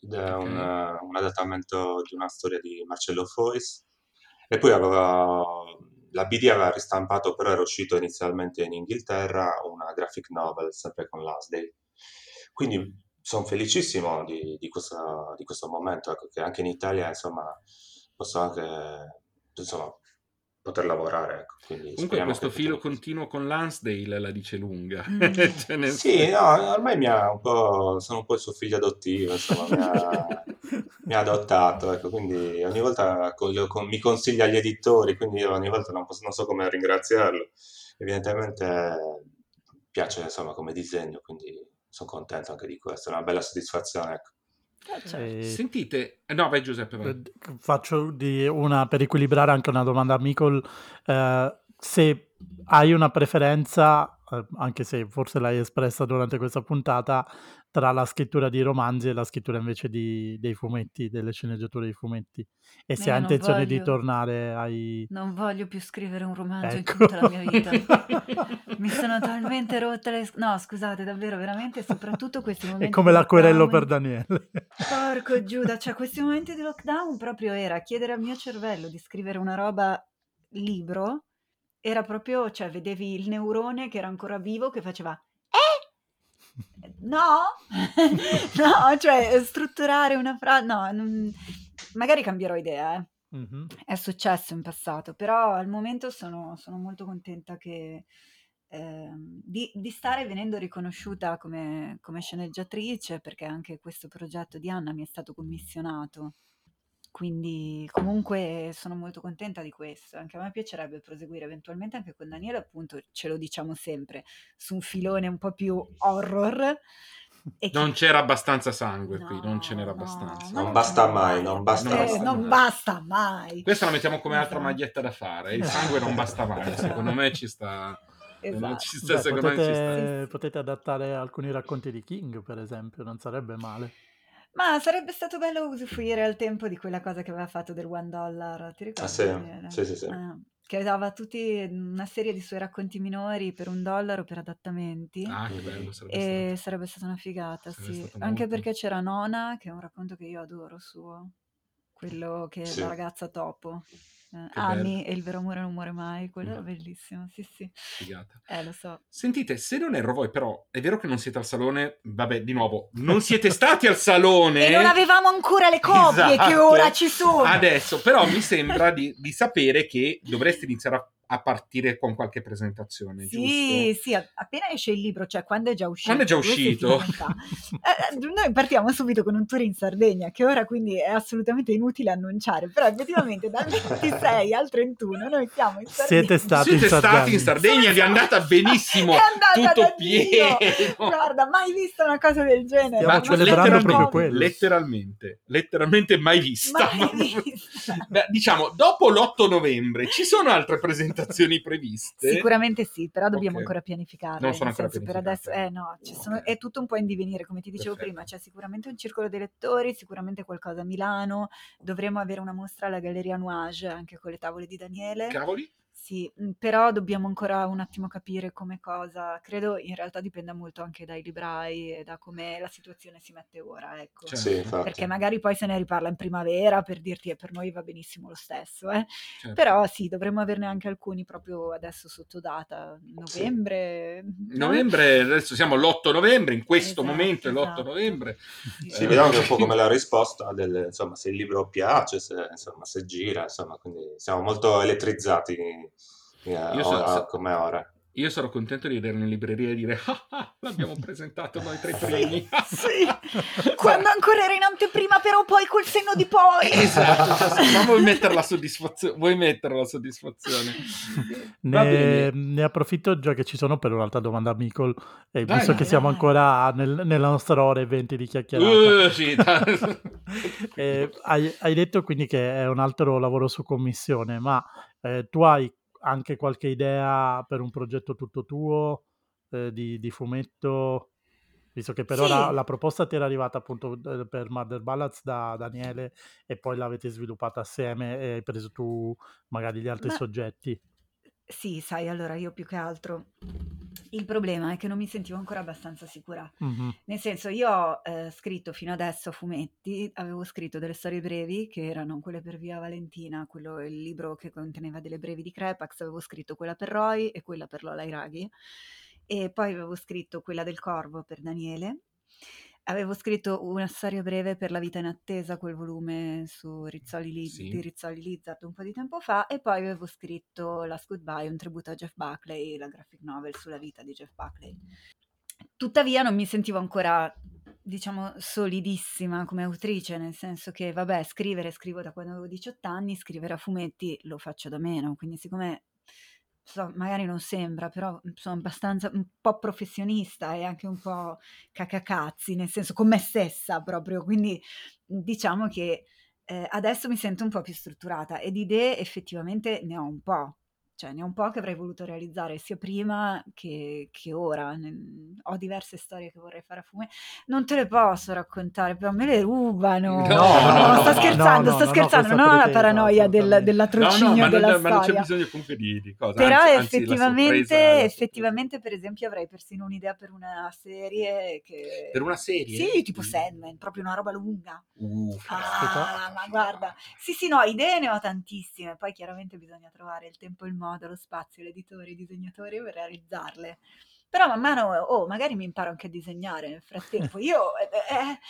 un adattamento di una storia di Marcello Fois, e poi avevo La BD aveva ristampato, però era uscito inizialmente in Inghilterra, una graphic novel sempre con Lansdale. Quindi sono felicissimo di questo momento, ecco, che anche in Italia, insomma, posso anche, insomma, poter lavorare. Ecco. Comunque questo filo continuo con Lansdale la dice lunga. Sì, no, ormai sono un po' il suo figlio adottivo, insomma, mi ha adottato, ecco, quindi ogni volta mi consiglia gli editori, quindi io ogni volta non so come ringraziarlo. Evidentemente piace, insomma, come disegno, quindi sono contento anche di questo, è una bella soddisfazione, ecco. Sentite, no, vai Giuseppe, vai. Faccio una per equilibrare anche una domanda a Micol, se hai una preferenza, anche se forse l'hai espressa durante questa puntata, tra la scrittura di romanzi e la scrittura invece dei fumetti, delle sceneggiature dei fumetti, e se hai intenzione di tornare ai... Non voglio più scrivere un romanzo, ecco, in tutta la mia vita. Mi sono talmente rotta le... No, scusate, davvero, veramente, soprattutto questi momenti... È come l'acquerello per Daniele. Porco Giuda, cioè questi momenti di lockdown proprio era chiedere al mio cervello di scrivere una roba libro, era proprio, cioè vedevi il neurone che era ancora vivo che faceva... No, no, cioè strutturare una frase, no, magari cambierò idea, mm-hmm. È successo in passato, però al momento sono molto contenta che, di stare venendo riconosciuta come sceneggiatrice, perché anche questo progetto di Anna mi è stato commissionato, quindi comunque sono molto contenta di questo. Anche a me piacerebbe proseguire eventualmente anche con Daniele, appunto, ce lo diciamo sempre, su un filone un po' più horror. E non c'era abbastanza sangue, no, qui non ce n'era abbastanza, non basta mai, non basta mai, non basta mai. Questa la mettiamo come altra maglietta da fare, il sangue non basta mai, secondo me ci sta. Esatto. Beh, potete adattare alcuni racconti di King, per esempio, non sarebbe male. Ma sarebbe stato bello usufruire al tempo di quella cosa che aveva fatto del $1, ti ricordi? Ah, sì. Che dava tutti una serie di suoi racconti minori per $1 per adattamenti. Ah, che bello, sarebbe stata una figata, sì. Anche perché c'era Nona, che è un racconto che io adoro suo, quello che la ragazza topo. Ami e il vero amore non muore mai, quello era bellissimo, sì. Figata. Lo so. Sentite, se non erro voi, però è vero che non siete al salone, vabbè, di nuovo non siete stati al salone e non avevamo ancora le copie, esatto, che ora ci sono adesso, però mi sembra di sapere che dovreste iniziare a partire con qualche presentazione, giusto? Sì, appena esce il libro, cioè quando è già uscito. Noi partiamo subito con un tour in Sardegna, che ora quindi è assolutamente inutile annunciare, però effettivamente dal 26 al 31 noi siamo in Sardegna. Siete stati in Sardegna, vi è andata benissimo, è andata tutto pieno. Guarda, mai vista una cosa del genere. Stiamo celebrando proprio quello. Letteralmente mai vista. Beh, diciamo, dopo l'8 novembre ci sono altre presentazioni previste? Sicuramente sì, però dobbiamo ancora pianificare. Non sono ancora pianificate. Per adesso è tutto un po' in divenire, come ti dicevo prima, c'è sicuramente un circolo dei lettori, sicuramente qualcosa a Milano, dovremo avere una mostra alla Galleria Nuage anche con le tavole di Daniele. Cavoli? Sì, però dobbiamo ancora un attimo capire come cosa, credo in realtà dipenda molto anche dai librai e da come la situazione si mette ora, ecco, perché magari poi se ne riparla in primavera, per dirti, e per noi va benissimo lo stesso, certo. Però sì, dovremmo averne anche alcuni proprio adesso sotto data, novembre. Sì. Novembre, adesso siamo l'8 novembre, in questo momento è l'8 novembre. Sì. Sì, vediamo anche un po' come la risposta, insomma, se il libro piace, se gira, insomma, quindi siamo molto elettrizzati. Io sarò contento di vedere in libreria e dire l'abbiamo presentato noi tra i primi. Sì. Quando ancora era in anteprima, però poi col senno di poi. Esatto, ma vuoi mettere la soddisfazione. Ne approfitto, già che ci sono, per un'altra domanda a Micol, visto che siamo ancora nella nostra ora e 20 di chiacchierata. Hai detto quindi che è un altro lavoro su commissione, ma tu hai anche qualche idea per un progetto tutto tuo, di fumetto, visto che per ora la proposta ti era arrivata appunto per Murder Ballads da Daniele e poi l'avete sviluppata assieme e hai preso tu magari gli altri soggetti? Sì, sai, allora io più che altro Il problema è che non mi sentivo ancora abbastanza sicura. Mm-hmm. Nel senso, io ho scritto fino adesso fumetti, avevo scritto delle storie brevi che erano quelle per Via Valentina, quello, il libro che conteneva delle brevi di Crepax, avevo scritto quella per Roy e quella per Lola Iraghi, e poi avevo scritto quella del Corvo per Daniele, avevo scritto una storia breve per La vita in attesa, quel volume su di Rizzoli Lizzard un po' di tempo fa, e poi avevo scritto Last Goodbye, un tributo a Jeff Buckley, la graphic novel sulla vita di Jeff Buckley. Tuttavia non mi sentivo ancora, diciamo, solidissima come autrice, nel senso che, vabbè, scrivo da quando avevo 18 anni, scrivere a fumetti lo faccio da meno, quindi siccome... So, magari non sembra, però sono abbastanza un po' professionista e anche un po' cacacazzi, nel senso con me stessa proprio, quindi diciamo che adesso mi sento un po' più strutturata e di idee effettivamente ne ho un po', cioè ne ho un po' che avrei voluto realizzare sia prima che ora, ho diverse storie che vorrei fare a fumetti, non te le posso raccontare, però me le rubano, sto scherzando, non ho la paranoia dell'atrocinio della storia, ma non c'è bisogno comunque di cosa, però effettivamente per esempio avrei persino un'idea per una serie sì, tipo Sandman, proprio una roba lunga, ma guarda, sì, no, idee ne ho tantissime, poi chiaramente bisogna trovare il tempo, il modo, lo spazio, l'editore, i disegnatori per realizzarle, però man mano magari mi imparo anche a disegnare nel frattempo, io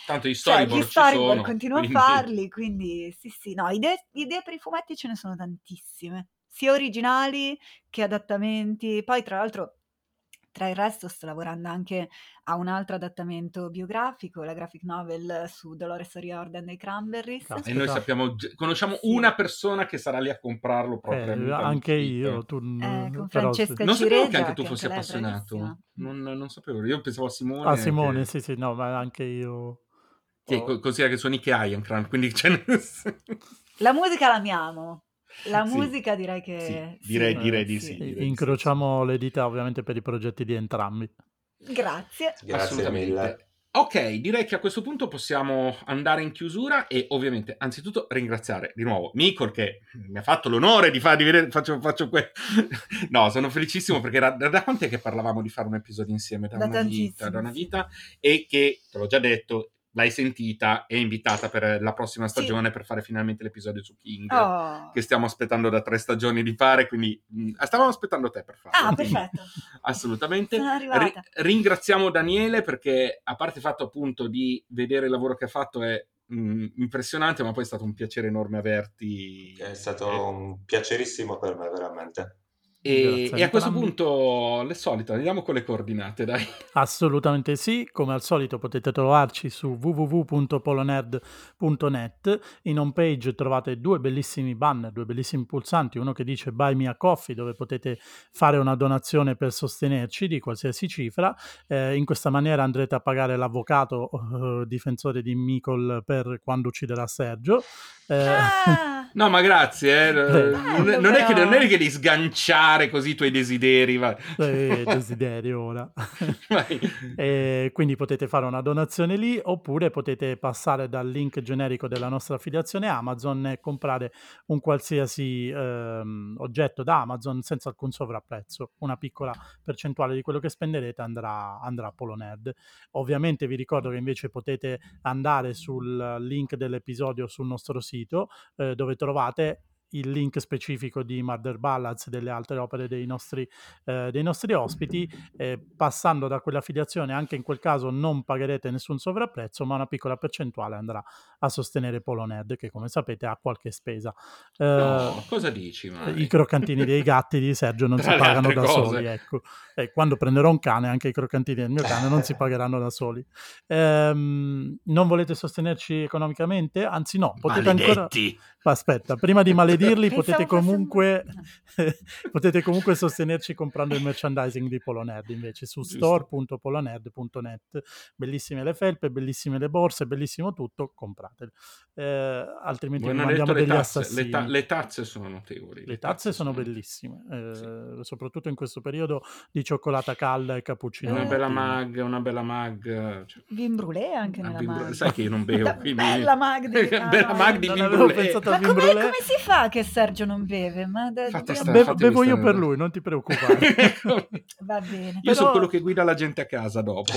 tanto gli storyboard continuo a farli, quindi sì, no, idee per i fumetti ce ne sono tantissime, sia originali che adattamenti, poi tra l'altro tra il resto sto lavorando anche a un altro adattamento biografico, la graphic novel su Dolores O'Riordan dei Cranberries. E noi conosciamo una persona che sarà lì a comprarlo proprio. Anche io. Con Francesca Cireggia. Non sapevo che anche tu fossi appassionato. Non sapevo, io pensavo a Simone. A Simone, che... sì, no, ma anche io. Sì, considera che sono Nick Cave, quindi c'è... La musica l'amiamo. La musica direi che... Direi di sì. Incrociamo le dita ovviamente per i progetti di entrambi. Grazie. Assolutamente. Mille. Ok, direi che a questo punto possiamo andare in chiusura e ovviamente anzitutto ringraziare di nuovo Micol che mi ha fatto l'onore di vedere, faccio questo. No, sono felicissimo perché da quant'è che parlavamo di fare un episodio insieme? Da una vita e che, te l'ho già detto, l'hai sentita e invitata per la prossima stagione per fare finalmente l'episodio su King che stiamo aspettando da 3 stagioni di fare, quindi stavamo aspettando te per farlo. Perfetto. Assolutamente. Sono arrivata. Ringraziamo Daniele perché, a parte il fatto appunto di vedere il lavoro che ha fatto è impressionante, ma poi è stato un piacere enorme averti. È stato un piacerissimo per me veramente. E a questo punto le solite, andiamo con le coordinate, dai. Assolutamente sì, come al solito potete trovarci su www.polonerd.net, in home page trovate 2 bellissimi banner, 2 bellissimi pulsanti, uno che dice Buy Me a Coffee dove potete fare una donazione per sostenerci di qualsiasi cifra, in questa maniera andrete a pagare l'avvocato difensore di Micol per quando ucciderà Sergio. No, ma grazie. Non è che devi sganciare così i tuoi desideri. Desideri ora. Quindi potete fare una donazione lì, oppure potete passare dal link generico della nostra affiliazione Amazon e comprare un qualsiasi oggetto da Amazon senza alcun sovrapprezzo. Una piccola percentuale di quello che spenderete andrà a Polo Nerd. Ovviamente vi ricordo che invece potete andare sul link dell'episodio sul nostro sito, dove trovate il link specifico di Murder Ballads e delle altre opere dei nostri ospiti, passando da quell'affiliazione anche in quel caso non pagherete nessun sovrapprezzo, ma una piccola percentuale andrà a sostenere Polo Nerd che, come sapete, ha qualche spesa. Cosa dici? Mari? I croccantini dei gatti di Sergio non si pagano da soli, ecco. Quando prenderò un cane anche i croccantini del mio cane non si pagheranno da soli. Non volete sostenerci economicamente? Anzi no, potete maledetti. Ancora... Aspetta, prima di maledirli potete comunque sostenerci comprando il merchandising di Polo Nerd invece su store.polonerd.net. Bellissime le felpe, bellissime le borse, bellissimo tutto, compratele. Altrimenti vi mandiamo degli assassini. Le tazze sono notevoli. Le tazze sono bellissime, soprattutto in questo periodo di cioccolata calda e cappuccino. Una bella mag. Cioè... Vin brûlé anche nella mag. Sai che io non bevo. Bella mag di vin brûlé. Ma come si fa? sa che Sergio non beve, ma bevo io per lui, non ti preoccupare. Va bene. Io sono quello che guida la gente a casa dopo.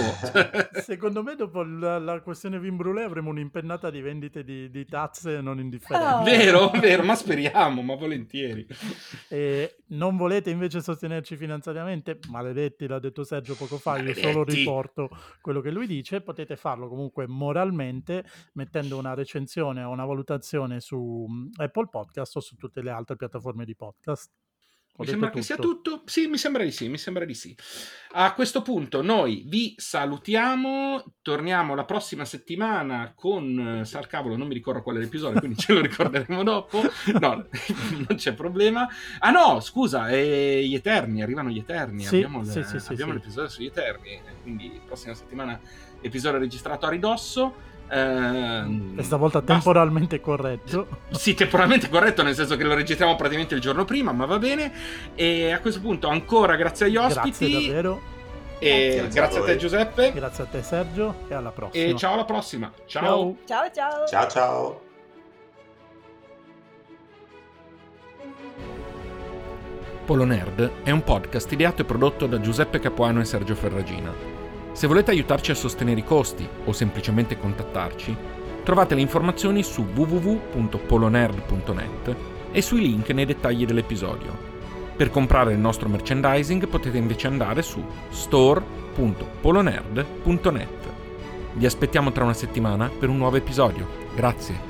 Secondo me dopo la questione vin brûlé avremo un'impennata di vendite di tazze non indifferenti. Oh. Vero, ma speriamo, ma volentieri. E non volete invece sostenerci finanziariamente? Maledetti, l'ha detto Sergio poco fa, maledetti. Io solo riporto quello che lui dice. Potete farlo comunque moralmente mettendo una recensione o una valutazione su Apple Podcast o su tutte le altre piattaforme di podcast. Mi sembra che sia tutto. Sì, mi sembra di sì. A questo punto noi vi salutiamo, torniamo la prossima settimana con cavolo, non mi ricordo qual è l'episodio, quindi ce lo ricorderemo dopo. No, non c'è problema. Ah no, scusa, gli Eterni, arrivano gli Eterni, sì, abbiamo l'episodio sugli Eterni, quindi prossima settimana episodio registrato a ridosso. Questa volta temporalmente corretto. Sì, temporalmente corretto, nel senso che lo registriamo praticamente il giorno prima, ma va bene. E a questo punto ancora grazie agli ospiti. Grazie davvero. E grazie a te Giuseppe. Grazie a te Sergio e alla prossima. E ciao alla prossima. Ciao. Ciao ciao. Ciao ciao. Polo Nerd è un podcast ideato e prodotto da Giuseppe Capuano e Sergio Ferragina. Se volete aiutarci a sostenere i costi o semplicemente contattarci, trovate le informazioni su www.polonerd.net e sui link nei dettagli dell'episodio. Per comprare il nostro merchandising potete invece andare su store.polonerd.net. Vi aspettiamo tra una settimana per un nuovo episodio. Grazie!